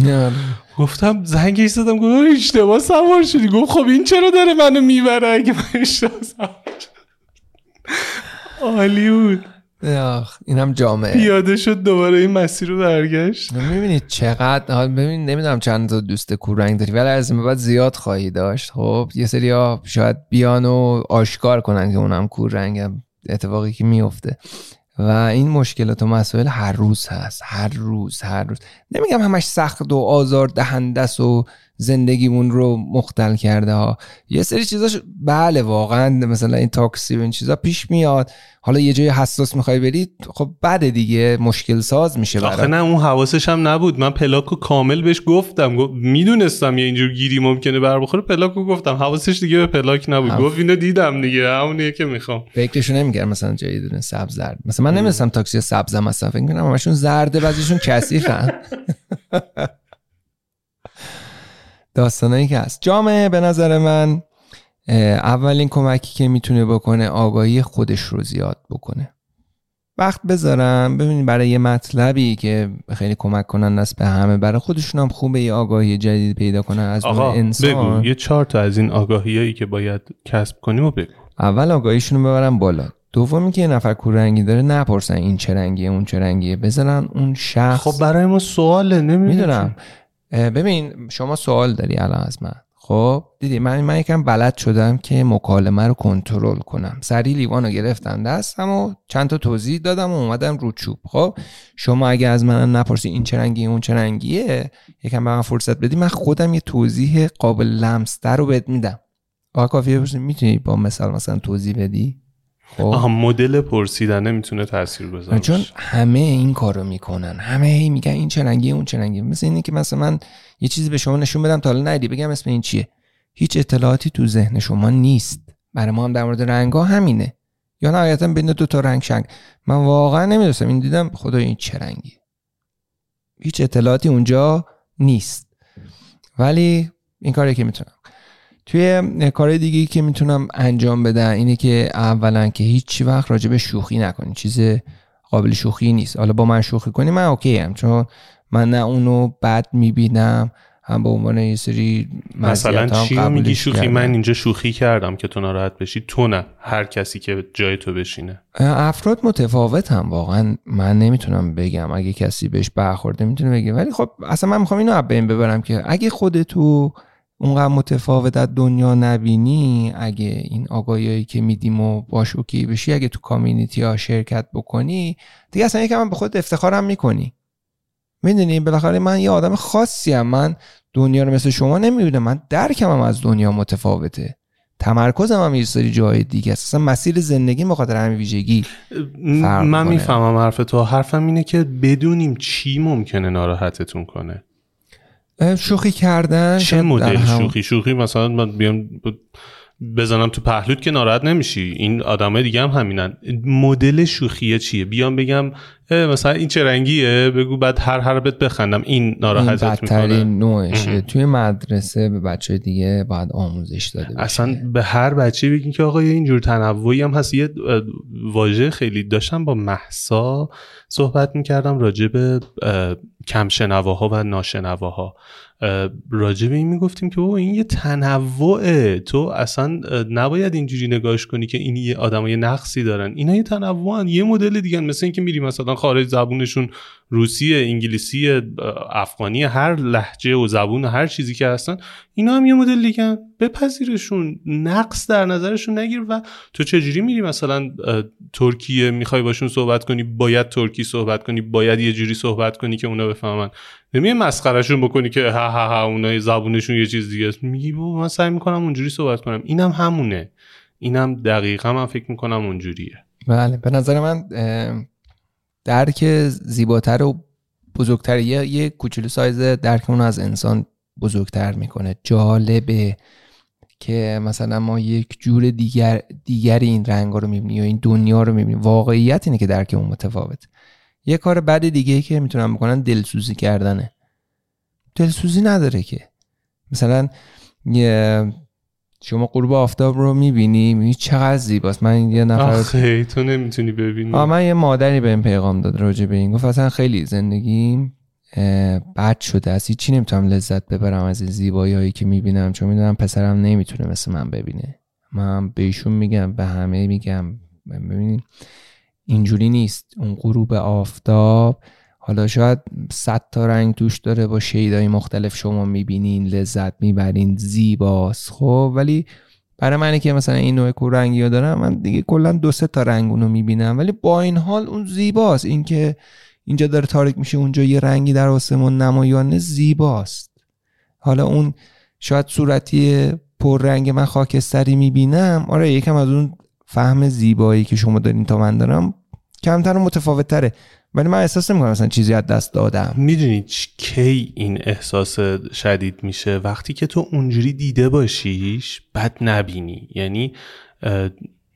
گفتم زنگش زدم، گفتم اشتباه سوار شدی. گفت خب این چرا داره منو میبره اگه من اشتباه سوار شد؟ عالی بود. این هم جامعه پیاده شد دوباره این مسیر رو برگشت. میبینید چقدر، ببین نمیدونم چند تا دوست کوررنگ داری ولی از این بعد زیاد خواهی داشت. خب یه سری ها شاید بیان و آشکار کنن که اونم کوررنگم، اتفاقی که میفته و این مشکلات و مسائل هر روز هست، هر روز. نمیگم همش سخت و آزار دهنده است و زندگیمون رو مختل کرده ها، یه سری چیزاش بله واقعا مثلا این تاکسی و این چیزا پیش میاد. حالا یه جای حساس میخوای بری خب بعد دیگه مشکل ساز میشه برات. آخه نه اون حواسش هم نبود، من پلاکو کامل بهش گفتم، میدونستم یه اینجور گیری ممکنه بر بخوره، پلاکو گفتم، حواسش دیگه به پلاک نبود. گفت اینو دیدم دیگه، همونیه که میخوام. فکرشو نمیگرم مثلا جایی دونه سبز زرد، مثلا من نمیدونستم تاکسی سبزه، مثلا فکر میکنم همشون زرده، بعضیشون کثیفن. داستانایی که هست جامعه به نظر من اولین کمکی که میتونه بکنه آگاهی خودش رو زیاد بکنه، وقت بذارم ببینید برای یه مطلبی که خیلی کمک کنن است به همه، برای خودشون هم خوبه یه آگاهی جدید پیدا کنن از اون انسان. آقا بگو یه 4 تا از این آگاهیایی که باید کسب کنیم و بگو. اول آگاهیشون رو ببرن بالا. دومی که یه نفر کوررنگی داره نپرسن این چه رنگیه اون چه رنگیه، بذارن اون شخص. خب برای ما سواله، نمیدونم. ببین شما سوال داری الان از من، خب دیدی من یکم بلد شدم که مکالمه رو کنترل کنم، سری لیوانو گرفتم دستم و چند تا توضیح دادم و اومدم رو چوب. خب شما اگه از من نپرسی این چه رنگیه اون چه رنگیه، یکم به من فرصت بدی من خودم یه توضیح قابل لمس‌تر رو بهت میدم. آقا کافیه بپرسی میتونی با مثال مثلا توضیح بدی؟ آها، مدل پرسیدنه میتونه تاثیر بذاره، چون همه این کارو میکنن، همه هی میگن این چه رنگیه اون چه رنگیه. مثل اینه که مثلا من یه چیزی به شما نشون بدم تا حالا ندیدی، بگم اسم این چیه، هیچ اطلاعاتی تو ذهن شما نیست. برای ما هم در مورد رنگا همینه، یا نهایتا بین دو تا رنگ شنگ. من واقعا نمیدونستم این، دیدم خدا این چه رنگیه، هیچ اطلاعاتی اونجا نیست. ولی این کاری که میتونم توی کار دیگه که میتونم انجام بدم اینه که اولا که هیچ وقت راجع به شوخی نکنی، چیز قابل شوخی نیست. حالا با من شوخی کنی من اوکی ام، چون من نه اونو بد میبینم هم به عنوان یه سری مثلا چی میگی شوخی کردم. من اینجا شوخی کردم که تو ناراحت بشی، تو نه، هر کسی که جای تو بشینه. افراد متفاوت هم واقعا، من نمیتونم بگم اگه کسی بهش برخورده میتونه بگه، ولی خب اصلا من میخوام اینو از بین ببرم که اگه خودتو اونقدر متفاوت از دنیا نبینی، اگه این آگاهیایی که میدیم و باش اوکی بشی، اگه تو کامیونیتی ها شرکت بکنی، دیگه اصلا یکم به خودت افتخارم میکنی. میدونی بالاخره من یه آدم خاصی ام، من دنیا رو مثل شما نمیبینم، من درکم هم از دنیا متفاوته، تمرکزم هم یه سری جای دیگه است، اصلا مسیر زندگی به خاطر همین ویژگی من میفهمم حرف تو. حرفم اینه که بدونیم چی ممکنه ناراحتتون کنه. شوخی کردن چه مدل شوخی؟ شوخی مثلا من بیام بزنم تو پهلوت که ناراحت نمیشی، این آدمای دیگه هم همینن. مدل شوخی چیه؟ بیام بگم مثلا این چه رنگیه، بگو بعد هر بهت بخندم، این ناراحتت میکنه. بدترین نوعشه. توی مدرسه به بچه دیگه باید آموزش داده بشه. اصلا به هر بچه بگین که آقا این جور تنوعی هم هست. یه واژه خیلی داشتم با مهسا صحبت میکردم راجع به کم شنواها و ناشنواها، راجع به این میگفتیم که بابا این یه تنوعه، تو اصلا نباید اینجوری نگاهش کنی که این یه آدمای نقصی دارن، اینا یه تنوعن، یه مدل دیگه، مثل اینکه میری مثلا خارج زبونشون روسیه، انگلیسیه، افغانی، هر لهجه و زبون هر چیزی که هستن، اینا هم یه مدل دیگه، بپذیرشون، نقص در نظرشون نگیر. و تو چجوری میری مثلا ترکیه میخوای باشون صحبت کنی، باید ترکی صحبت کنی، باید یه جوری صحبت کنی که اونا بفهمن، نمیه مسخرهشون بکنی که ها ها ها اونای زبونشون یه چیز دیگه است، میگی بابا من سعی میکنم اونجوری صحبت کنم، اینم همونه، اینم دقیقاً من فکر میکنم اونجوریه. بله به نظر من درک زیباتر و بزرگتر، یه کوچولو سایز درک اون از انسان بزرگتر میکنه. جالبه که مثلا ما یک جور دیگر این رنگا رو میبینیم یا این دنیا رو میبینیم، واقعیت اینه که درک اون متفاوت. یه کار بعد دیگه که میتونن بکنن دلسوزی کردنه. دلسوزی نداره که، مثلا شما غروب آفتاب رو میبینی، میبینی چقدر زیباست. من یه نفر آخه تو نمیتونی ببینی. من یه مادری به این پیغام داد راجع به این، گفت اصلا خیلی زندگیم بد شده است، هیچی نمیتونم لذت ببرم از این زیبایی هایی که میبینم، چون میدونم پسرم نمیتونه مثل من ببینه. من بهشون میگم، به همه میگم، ببینید اینجوری نیست. اون غروب آفتاب حالا شاید 100 تا رنگ توش داره، با شیدای مختلف شما میبینین، لذت میبرین، زیباست. خب ولی برای منی که مثلا این نوع کوررنگی‌ها دارم، من دیگه کلا 2-3 تا رنگ اونو میبینم، ولی با این حال اون زیباست. این که اینجا داره تاریک میشه، اونجا یه رنگی در آسمون نمایانه، زیباست. حالا اون شاید صورتی پررنگ من خاکستری میبینم، آره یکم از اون فهم زیبایی که شما دارین تا من دارم کمتر و متفاوت‌تره، ولی من احساس نمی‌کنم مثلا چیزی از دست دادم. میدونید کی این احساس شدید میشه؟ وقتی که تو اونجوری دیده باشیش بعد نبینی، یعنی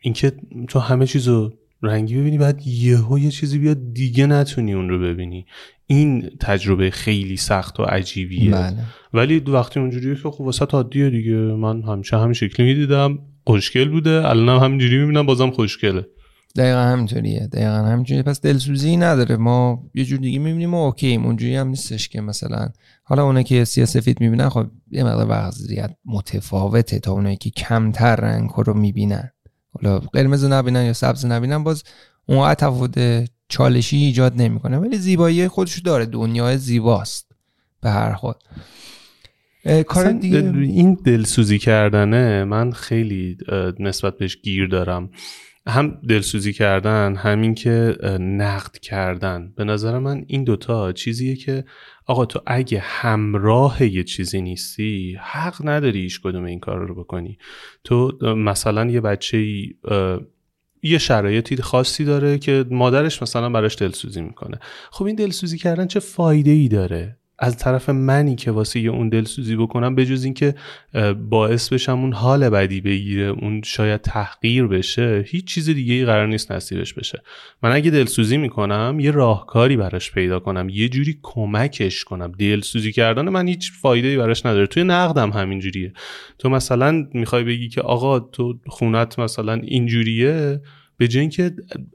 اینکه تو همه چیزو رنگی ببینی بعد یهو یه چیزی بیاد دیگه نتونی اون رو ببینی، این تجربه خیلی سخت و عجیبیه. بله. ولی وقتی اونجوریه که خب واسه عادیه دیگه، من همیشه همین شکلی میدیدم، خوشگل بوده، الانم همینجوری میبینم بازم خوشگله. دقیقا همینجوریه. پس دلسوزی نداره، ما یه جور دیگه میبینیم و اوکییم، اونجوری هم نیستش که مثلا حالا اونایی که سیاسفید میبینن خب یه مقدار وضعیت متفاوته تا اونایی که کمتر رنگ رو میبینن، حالا قرمز نبینن یا سبز نبینن، باز اون تفاوت چالشی ایجاد نمیکنه، ولی زیبایی خودشو داره، دنیای زیباست به هر حال. کار دیگه این دلسوزی کردنه، من خیلی نسبت بهش گیر دارم، هم دلسوزی کردن، همین که نقد کردن. به نظر من این دوتا چیزیه که آقا تو اگه همراه یه چیزی نیستی حق نداری هیچ کدوم این کار رو بکنی. تو مثلا یه بچه‌ای یه شرایطی خاصی داره که مادرش مثلا براش دلسوزی میکنه. خب این دلسوزی کردن چه فایده ای داره از طرف منی که واسه اون دلسوزی بکنم، به جز این که باعث بشم اون حال بدی بگیره، اون شاید تحقیر بشه، هیچ چیز دیگه ای قرار نیست نصیبش بشه. من اگه دلسوزی میکنم یه راهکاری براش پیدا کنم، یه جوری کمکش کنم. دلسوزی کردن من هیچ فایده ای براش نداره. توی نقدم همین جوریه. تو مثلا میخوای بگی که آقا تو خونت مثلا اینجوریه، به جای اینکه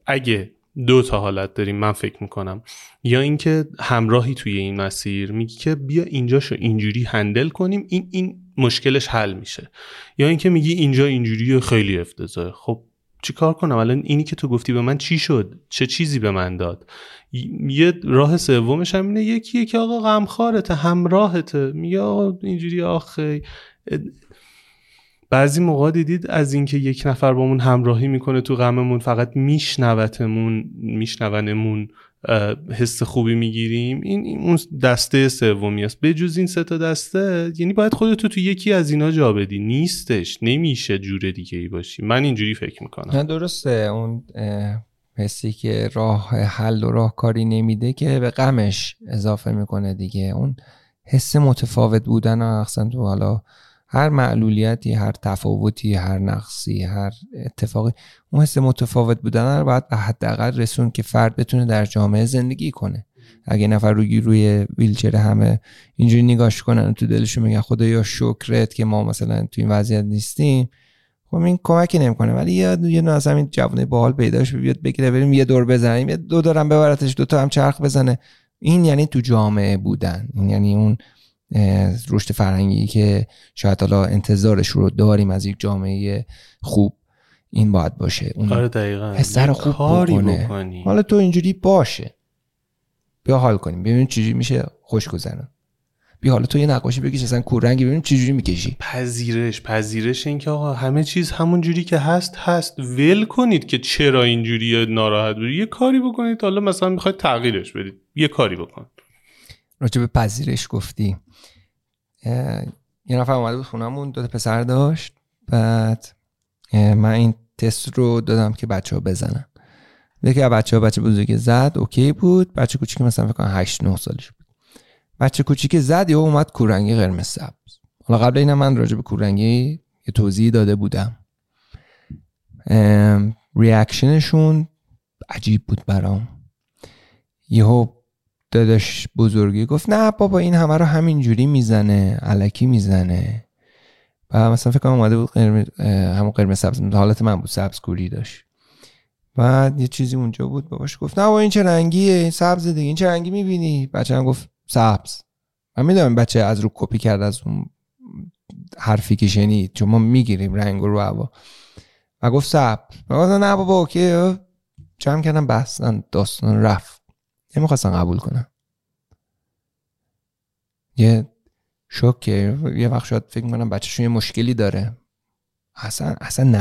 اگه دو تا حالت داریم من فکر میکنم، یا اینکه همراهی توی این مسیر میگی که بیا اینجاشو اینجوری هندل کنیم، این مشکلش حل میشه، یا اینکه میگی اینجا اینجوری خیلی افتضاحه. خب چی کار کنم الان؟ اینی که تو گفتی به من چی شد؟ چه چیزی به من داد؟ یه راه سومش هم اینه، یکیه که آقا غمخوارته، همراهته، میگه آقا اینجوری آخه. بعضی موقع دیدید از اینکه یک نفر بامون همراهی میکنه تو غممون، فقط میشنونمون حس خوبی میگیریم. این اون دسته سومی است. به جز این سه تا دسته یعنی باید خودتو تو یکی از اینا جا بدی، نیستش، نمیشه جور دیگه ای باشی. من اینجوری فکر میکنم. نه درسته، اون حسی که راه حل و راه کاری نمیده که به غمش اضافه میکنه دیگه. اون حس متفاوت بودن اصلا تو حالا هر معلولیتی، هر تفاوتی، هر نقصی، هر اتفاقی، اون حس متفاوت بودن رو باید حداقل رسون که فرد بتونه در جامعه زندگی کنه. اگه نفر روی ویلچر همه اینجوری نگاش کنن و تو دلشون میگن خدایا شکرت که ما مثلا تو این وضعیت نیستیم، خب این کمکی نمیکنه. ولی یه نوع از همین جوونه باحال پیداش بیاد بگیره، بریم یه دور بزنیم، یه دو دورم ببرتش، دو تا هم چرخ بزنه. این یعنی تو جامعه بودن، این یعنی اون رشد فرهنگی که شاید حالا انتظارش رو داریم از یک جامعه خوب. این باید باشه، آره دقیقاً، حسر خوب بکنه. حالا تو اینجوری باشه، بیا حال کنیم ببینیم چجوری میشه خوشگذرون. بیا حالا تو یه نقاشی بکش مثلا کوررنگی، ببینیم چجوری میکشی. پذیرش این که آقا همه چیز همون جوری که هست. ول کنید که چرا اینجوری ناراحت بودی، یه کاری بکنید. حالا مثلا میخواید تغییرش بدید، یه کاری بکن. راجع به پذیرش گفتی، یه نفر اومده بود خونمون، دو تا پسر داشت. بعد من این تست رو دادم که بچه‌ها بزنن. یکی از بچه‌ها، بچه بزرگی زد، اوکی بود. بچه کوچیک مثلا فکر کنم 8 9 سالش بود. بچه کوچیک زد، یا اومد کوررنگی قرمز سبز. حالا قبل اینا من راجع به کوررنگی یه توضیحی داده بودم. ریاکشنشون عجیب بود برام. یهو داداش بزرگی گفت نه بابا این همه رو همین جوری میزنه، الکی میزنه. و مثلا فکر کنم اومده بود همون قرمز سبز، حالت من بود، سبز کوری داشت. بعد یه چیزی اونجا بود، باباش گفت نه بابا این چه رنگیه، این سبز دیگه، این چه رنگی میبینی؟ بچه هم گفت سبز. من میدونم بچه از رو کپی کرد از اون حرفی که شنید، چون ما میگیریم رنگ رو هوا. و گفت سبز. گفتم نه بابا اوکی، جمع کردم بحثن، داستان رفت. نمیخواستن قبول کنن. یه شوکه. یه وقت شاید فکر میکنم بچه‌شون یه مشکلی داره. اصلا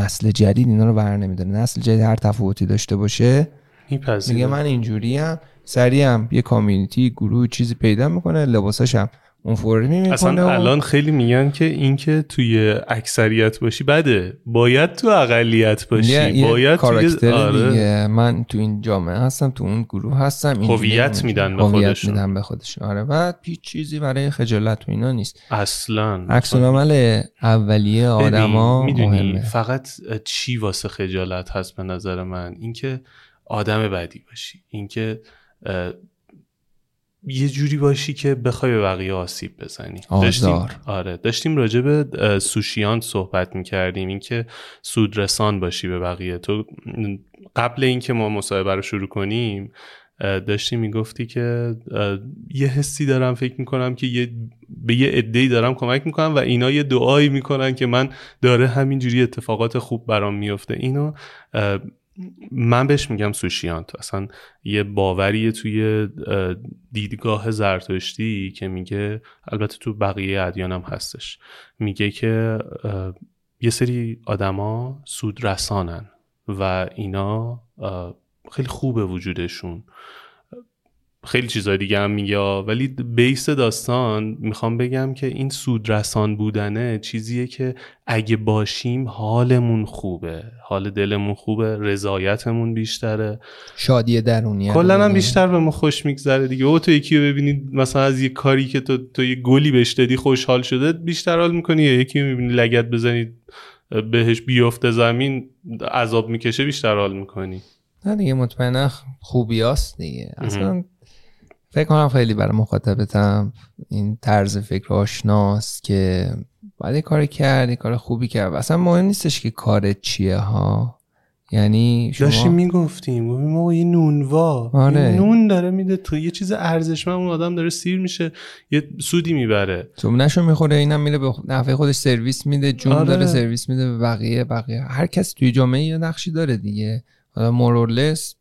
نسل جدید اینا رو ور نمیداره. نسل جدید هر تفاوتی داشته باشه میپذیره. میگه من اینجوریم، سریعم یه کامیونیتی، گروه، چیزی پیدا میکنه، لباساشم اون فرمی میکنه. اصلا الان خیلی میگن که اینکه توی اکثریت باشی بده، باید تو اقلیت باشی. باید کاراکتر دیگه. من تو این جامعه هستم، تو اون گروه هستم، هویت میدن به خودشون. آره، بعد هیچ چیزی برای خجالت و اینا نیست اصلا. عکس العمل اولیه آدما مهمه. فقط چی واسه خجالت هست به نظر من؟ اینکه آدم بدی باشی، اینکه یه جوری باشی که بخوای به بقیه آسیب بزنی. داشتیم راجع به سوشیان صحبت میکردیم، این که سودرسان باشی به بقیه. تو قبل این که ما مصاحبه رو شروع کنیم داشتی میگفتی که یه حسی دارم، فکر میکنم که به یه عده‌ای دارم کمک میکنم و اینا یه دعایی میکنن که من داره همینجوری اتفاقات خوب برام میفته. اینو من بهش میگم سوشیانت. اصلا یه باوریه توی دیدگاه زرتشتی که میگه، البته تو بقیه ادیان هم هستش، میگه که یه سری آدما سودرسانن و اینا خیلی خوبه وجودشون. خیلی چیزای دیگه هم میگه، ولی بیس داستان میخوام بگم که این سودرسان بودنه چیزیه که اگه باشیم حالمون خوبه، حال دلمون خوبه، رضایتمون بیشتره، شادی درونیه، کلا هم بیشتر به ما خوش میگذره دیگه. او تو یکی رو ببینید مثلا از یه کاری که تو یه گلی بهش دادی خوشحال شده بیشتر حال میکنی، یا یکی رو میبینی لگد بزنید بهش بیفته زمین عذاب میکشه بیشتر حال میکنی. نه دیگه مطمئنا خوبیاست دیگه. اصلا فکر کنم خیلی برای مخاطبتم این طرز فکر آشناست که باید کاری کرد، کار خوبی کرد، اصلا مهم نیستش که کارت چیه ها. یعنی شما داشتیم میگفتیم ما یه نونوا، آره. نون داره میده تو یه چیز ارزشمند، اون آدم داره سیر میشه یه سودی میبره، جمعهشو میخوره، اینم میره به نفع خودش سرویس میده، جون آره. داره سرویس میده به بقیه. هر کس توی جامعه یه نقشی داره دیگه، مورورلس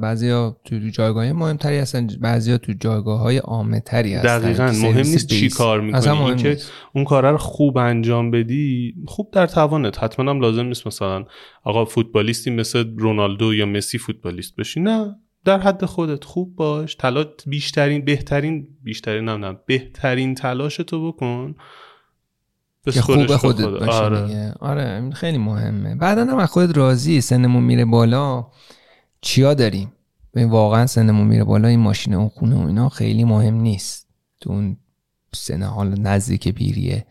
بعضیا تو جایگاه مهمتری هستن، بعضیا تو جایگاه‌های عامه‌تری هستن. دقیقاً مهم نیست چی کار می‌کنی، اینکه اون کارا رو خوب انجام بدی، خوب در توانت. حتماً هم لازم نیست مثلا آقا فوتبالیستی مثل رونالدو یا مسی فوتبالیست بشی، نه، در حد خودت خوب باش، تلاش بهترین تلاشتو بکن که خوب خودت باشه. آره. آره خیلی مهمه. بعداً هم خودت راضی، سنمون میره بالا، چیا داریم؟ واقعا سنمون میره بالا، این ماشین اون خونه و اینا خیلی مهم نیست تو اون سن، حالا نزدیک پیریه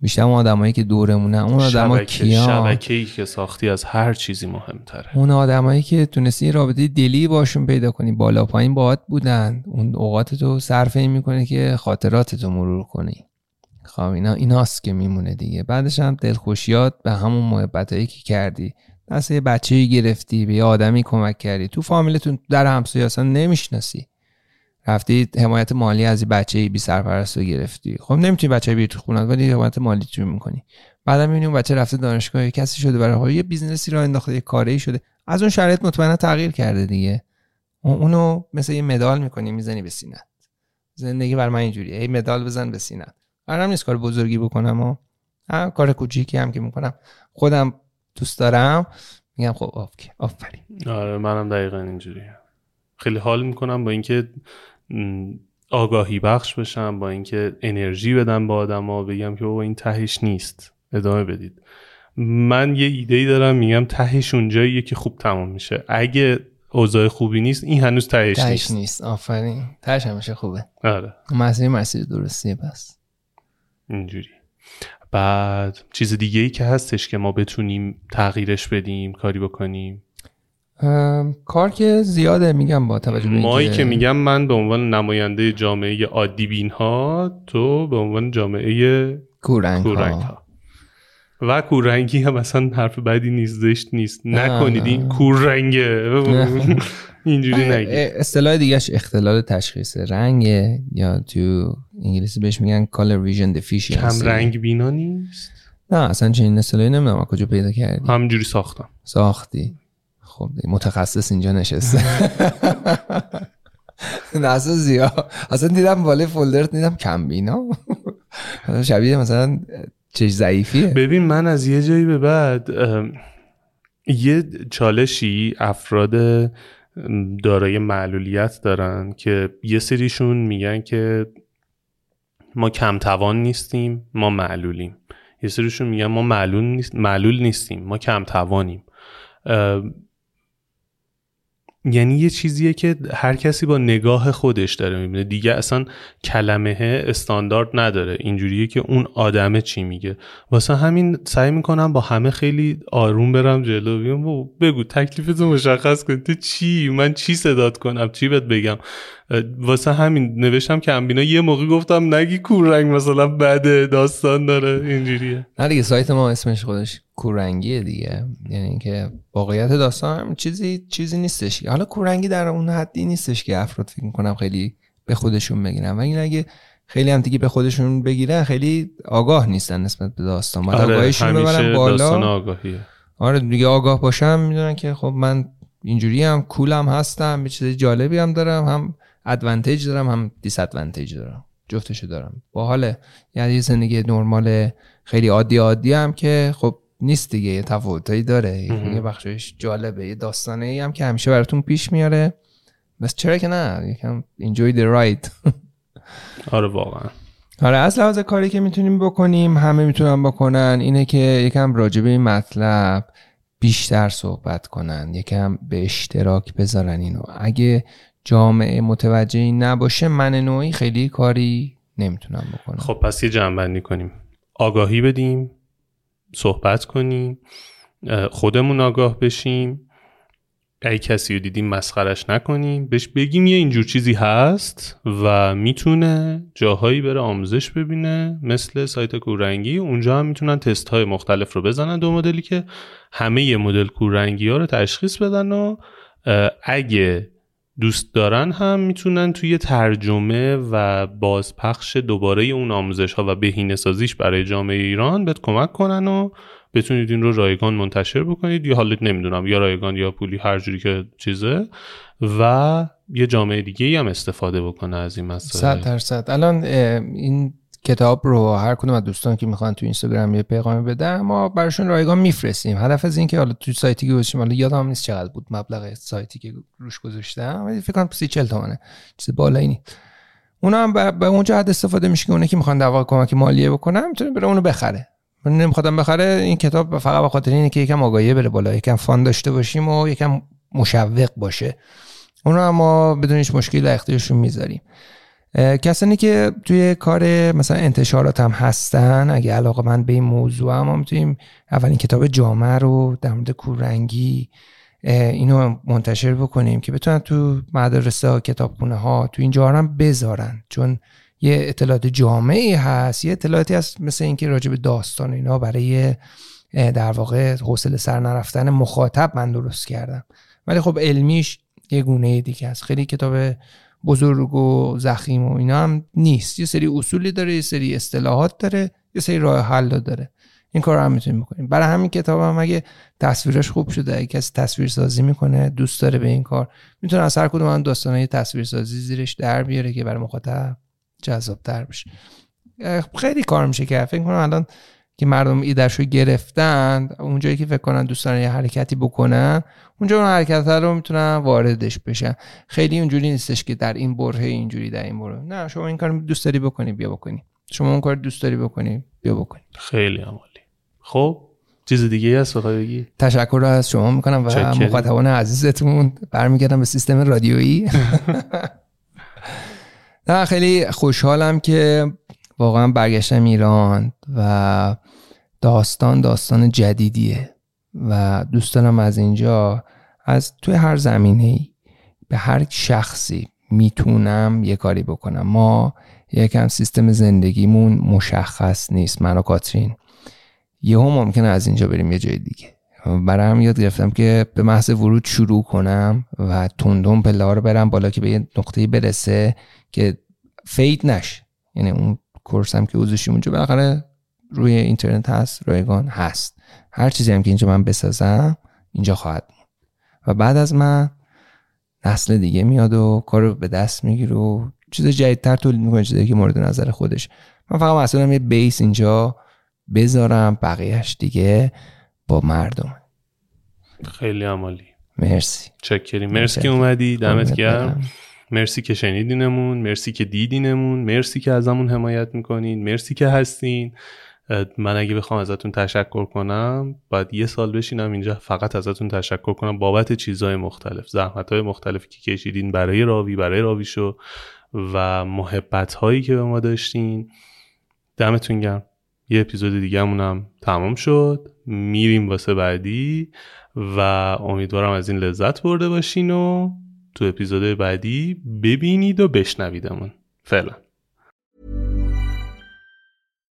بیشتر. اون آدمایی که دورمونه، اون آدما کیان، شبکه‌ای که ساختی از هر چیزی مهم‌تره، اون آدمایی که تونستی رابطه دلی باشون پیدا کنی، بالا پایین باهات بودن، اون اوقات تو صرف این می‌کنی که خاطراتتو مرور کنی. خب ایناست که میمونه دیگه. بعدش هم دلخوشیات به همون محبتایی که کردی، مثلا یه بچه‌ای گرفتی، به یه آدمی کمک کردی، تو فامیلتون، در همسایه اصلا نمیشناسی، رفتی حمایت مالی از یه بچه‌ای بی سرپرستو گرفتی. خب نمیتونی بچه‌ای بیاری تو خونه، ولی حمایت مالی چی می‌کنی؟ بعدا می‌بینی اون بچه رفته دانشگاه، کسی شده برای خودش، یه بیزنسی راه انداخته، یه کاری شده، از اون شرایط مطمئنا تغییر کرده دیگه. اونو مثلا یه مدال می‌کنی می‌زنی به سینه‌ت. زندگی بر من اینجوریه، ای مدال بزن به سینه‌ت. قرارم نیست کار بزرگی بکنم، ها کار کوچیکی هم که می‌کنم خودم دوست دارم، میگم خب آفرین. آره منم دقیقاً اینجوریه. خیلی حال میکنم با اینکه آگاهی بخش بشم، با اینکه انرژی بدم به آدما، بگم که بابا این تهش نیست، ادامه بدید. من یه ایده‌ای دارم میگم تهش اونجاییه که خوب تمام میشه. اگه اوضاع خوبی نیست، این هنوز تهش نیست. آفرین، تهش همیشه خوبه. آره مسیر درستیه. پس اینجوری. بعد چیز دیگه‌ای که هستش که ما بتونیم تغییرش بدیم، کاری بکنیم، کار که زیاده میگم، با توجه به مایی که میگم من به عنوان نماینده جامعه عادی بین‌ها، تو به عنوان جامعه کوررنگ‌ها. و کوررنگی هم اصلا حرف بدی نیست، زشت نیست، نکنید این کوررنگه اینجوری نگید. اصطلاح دیگه‌اش اختلال تشخیص رنگه، یا تو انگلیسی بهش میگن color vision deficiency. کم رنگ بینا نیست؟ نه اصلا چنین اصطلاحی نمیدونم از کجا پیدا کردی. همینجوری ساختی. خب متخصص اینجا نشسته. نه اصلا زیاد. اصلا دیدم بالای فولدرت دیدم کم بینا. شبیه مثلا چه ضعیفیه. ببین من از یه جایی به بعد یه چالشی افراد دارای معلولیت دارن که یه سریشون میگن که ما کم توان نیستیم، ما معلولیم. یه سریشون میگن ما معلول نیستیم، ما کم توانیم. یعنی یه چیزیه که هر کسی با نگاه خودش داره میبینه دیگه، اصلا کلمه استاندارد نداره، اینجوریه که اون آدمه چی میگه. واسه همین سعی میکنم با همه خیلی آروم برم جلو، بیام بگو تکلیفتو مشخص کن، تو چی، من چی صدات کنم، چی بهت بگم. واسه همین نوشتم که کمبینا، یه موقع گفتم نگی کوررنگ مثلا بده، داستان داره، اینجوریه. نه دیگه سایت ما اسمش خودش کوررنگیه دیگه، یعنی اینکه واقعیت داستان چیزی نیستش. حالا کوررنگی در اون حدی نیستش که افراد فکر می‌کنم خیلی به خودشون بگیرن، ولی اگه خیلی هم دیگه به خودشون بگیرن خیلی آگاه نیستن نسبت به داستان. بعد آگاهیشون ببرن بالا، داستان آگاهیه. آره دیگه آگاه باشن میدونن که خب من اینجوری هم کولم هستم، یه چیز جالبی هم دارم، هم ادوانتیج دارم هم دیس ادوانتیج دارم، جفتشو دارم. باحاله. یعنی زندگی نرمال خیلی عادی هم که خب نیست دیگه، یه تفاوتایی داره، یه بخشش جالبه، یه داستانی هم که همیشه براتون پیش میاره بس چرا که نه، یکم enjoy the ride. آره واقعا. آره از لحاظ کاری که میتونیم بکنیم، همه میتونن بکنن، اینه که یکم راجع به این مطلب بیشتر صحبت کنن، یکم به اشتراک بذارن اینو. اگه جامعه متوجه نباشه، من نوعی خیلی کاری نمیتونم بکنم. خب پس یه جمع‌بندی کنیم، آگاهی بدیم، صحبت کنیم، خودمون آگاه بشیم، اگه کسی رو دیدیم مسخرش نکنیم، بهش بگیم یه اینجور چیزی هست و میتونه جاهایی بره آموزش ببینه، مثل سایت کوررنگی. اونجا هم میتونن تست های مختلف رو بزنن، دو مدلی که همه یه مدل کوررنگی ها رو تشخیص بدن، و اگه دوست دارن هم میتونن توی ترجمه و بازپخش دوباره اون آموزش ها و بهینه سازیش برای جامعه ایران بهت کمک کنن و بتونید این رو رایگان منتشر بکنید، یا حالت نمیدونم، یا رایگان یا پولی، هر جوری که چیزه، و یه جامعه دیگه هم استفاده بکنه از این مسائل. 100%. الان این کتاب رو هر کدوم از دوستان که میخوان تو اینستاگرام یه پیغامی بدن، ما براشون رایگان میفرستیم. هدف از این که حالا تو سایتی که گذاشتیم، حالا یادم نیست چقدر بود مبلغ سایتی که روش گذاشتم، فکر کنم 40 تومانه، چیز بالایی نیست. اونا هم به اونجا حد استفاده میشه که اونایی که میخوان دعوا کمک مالیه بکنن میتونه بره اونو بخره. من نمیخوادم بخره این کتاب فقط به خاطر اینه که یکم آگاهی بره بالا، یکم فان داشته باشیم و یکم مشوق باشه. اونو اما بدون هیچ مشکلی در اختیارشون میذاریم. کسانی که توی کار مثلا انتشارات هم هستن، اگه علاقه من به این موضوع، ما میتونیم اولین کتاب جامعه رو در مورد کوررنگی اینو منتشر بکنیم که بتونن تو مدرسه، کتابخونه ها، تو این جاها هم بذارن، چون یه اطلاعات جامعی هست، یه اطلاعاتی هست مثل اینکه راجع به داستان اینا برای در واقع حوصله سر نرفتن مخاطب من درست کردم، ولی خب علمیش یه گونه دیگه است. خیلی کتاب بزرگ و ضخیم و اینا هم نیست، یه سری اصولی داره، یه سری اصطلاحات داره، یه سری راه حل داره. این کارو هم میتونیم بکنیم. برای همین کتاب هم اگه تصویرش خوب شده، اگه کسی تصویرسازی میکنه، دوست داره به این کار، میتونه از هر کدوم از داستانای تصویرسازی زیرش در بیاره که برای مخاطب جذاب‌تر بشه. خیلی کار میشه که فکر کنم الان که مردم ایده‌شو گرفتن، اونجایی که فکر کنن دوستان یه حرکتی بکنن، اونجا اون حرکت‌ها رو میتونن واردش بشن. خیلی اونجوری نیستش که در این بره اینجوری، در این بره نه، شما این کارو دوست داری بکنی بیا بکنی، شما اون کار دوست داری بکنی بیا بکنی. خیلی عالی. خب چیز دیگه هست بخوای بگی؟ تشکر از شما میکنم و مخاطبان عزیزتون. برمیگردم به سیستم رادیویی. نه خیلی خوشحالم که واقعا برگشتم ایران و داستان جدیدیه و دوست دارم از اینجا، از توی هر زمینه‌ای به هر شخصی میتونم یه کاری بکنم. ما یکم سیستم زندگیمون مشخص نیست، من و کاترین یه هم ممکنه از اینجا بریم یه جای دیگه. برای هم یاد گرفتم که به محض ورود شروع کنم و تندون پله‌ها رو برم بالا که به یه نقطه‌ای برسه که فید نشه. یعنی اون کورسم که گذاشتیم اونجا بالاخره روی اینترنت هست، رایگان هست، هر چیزی هم که اینجا من بسازم اینجا خواهد بود و بعد از من نسل دیگه میاد و کارو به دست میگیره و چیز جدیدتر تولید میکنه، چیزی که مورد نظر خودش. من فقط مثلا یه بیس اینجا بذارم، بقیهش دیگه با مردم. خیلی عالی. مرسی. چکریم. مرسی که اومدی، دمت گرم. مرسی که شنیدینمون، مرسی که دیدینمون، مرسی که ازمون حمایت میکنین، مرسی که هستین. من اگه بخوام ازتون تشکر کنم، باید یه سال بشینم اینجا فقط ازتون تشکر کنم بابت چیزهای مختلف، زحمتهای مختلفی که کشیدین برای راوی، برای راویشو، و محبتهایی که به ما داشتین. دمتون گرم. یه اپیزود دیگه همونم تمام شد، میریم واسه بعدی و امیدوارم از این لذت برده باشین و تو اپیزود بعدی ببینید و بشنویدمون. فعلا.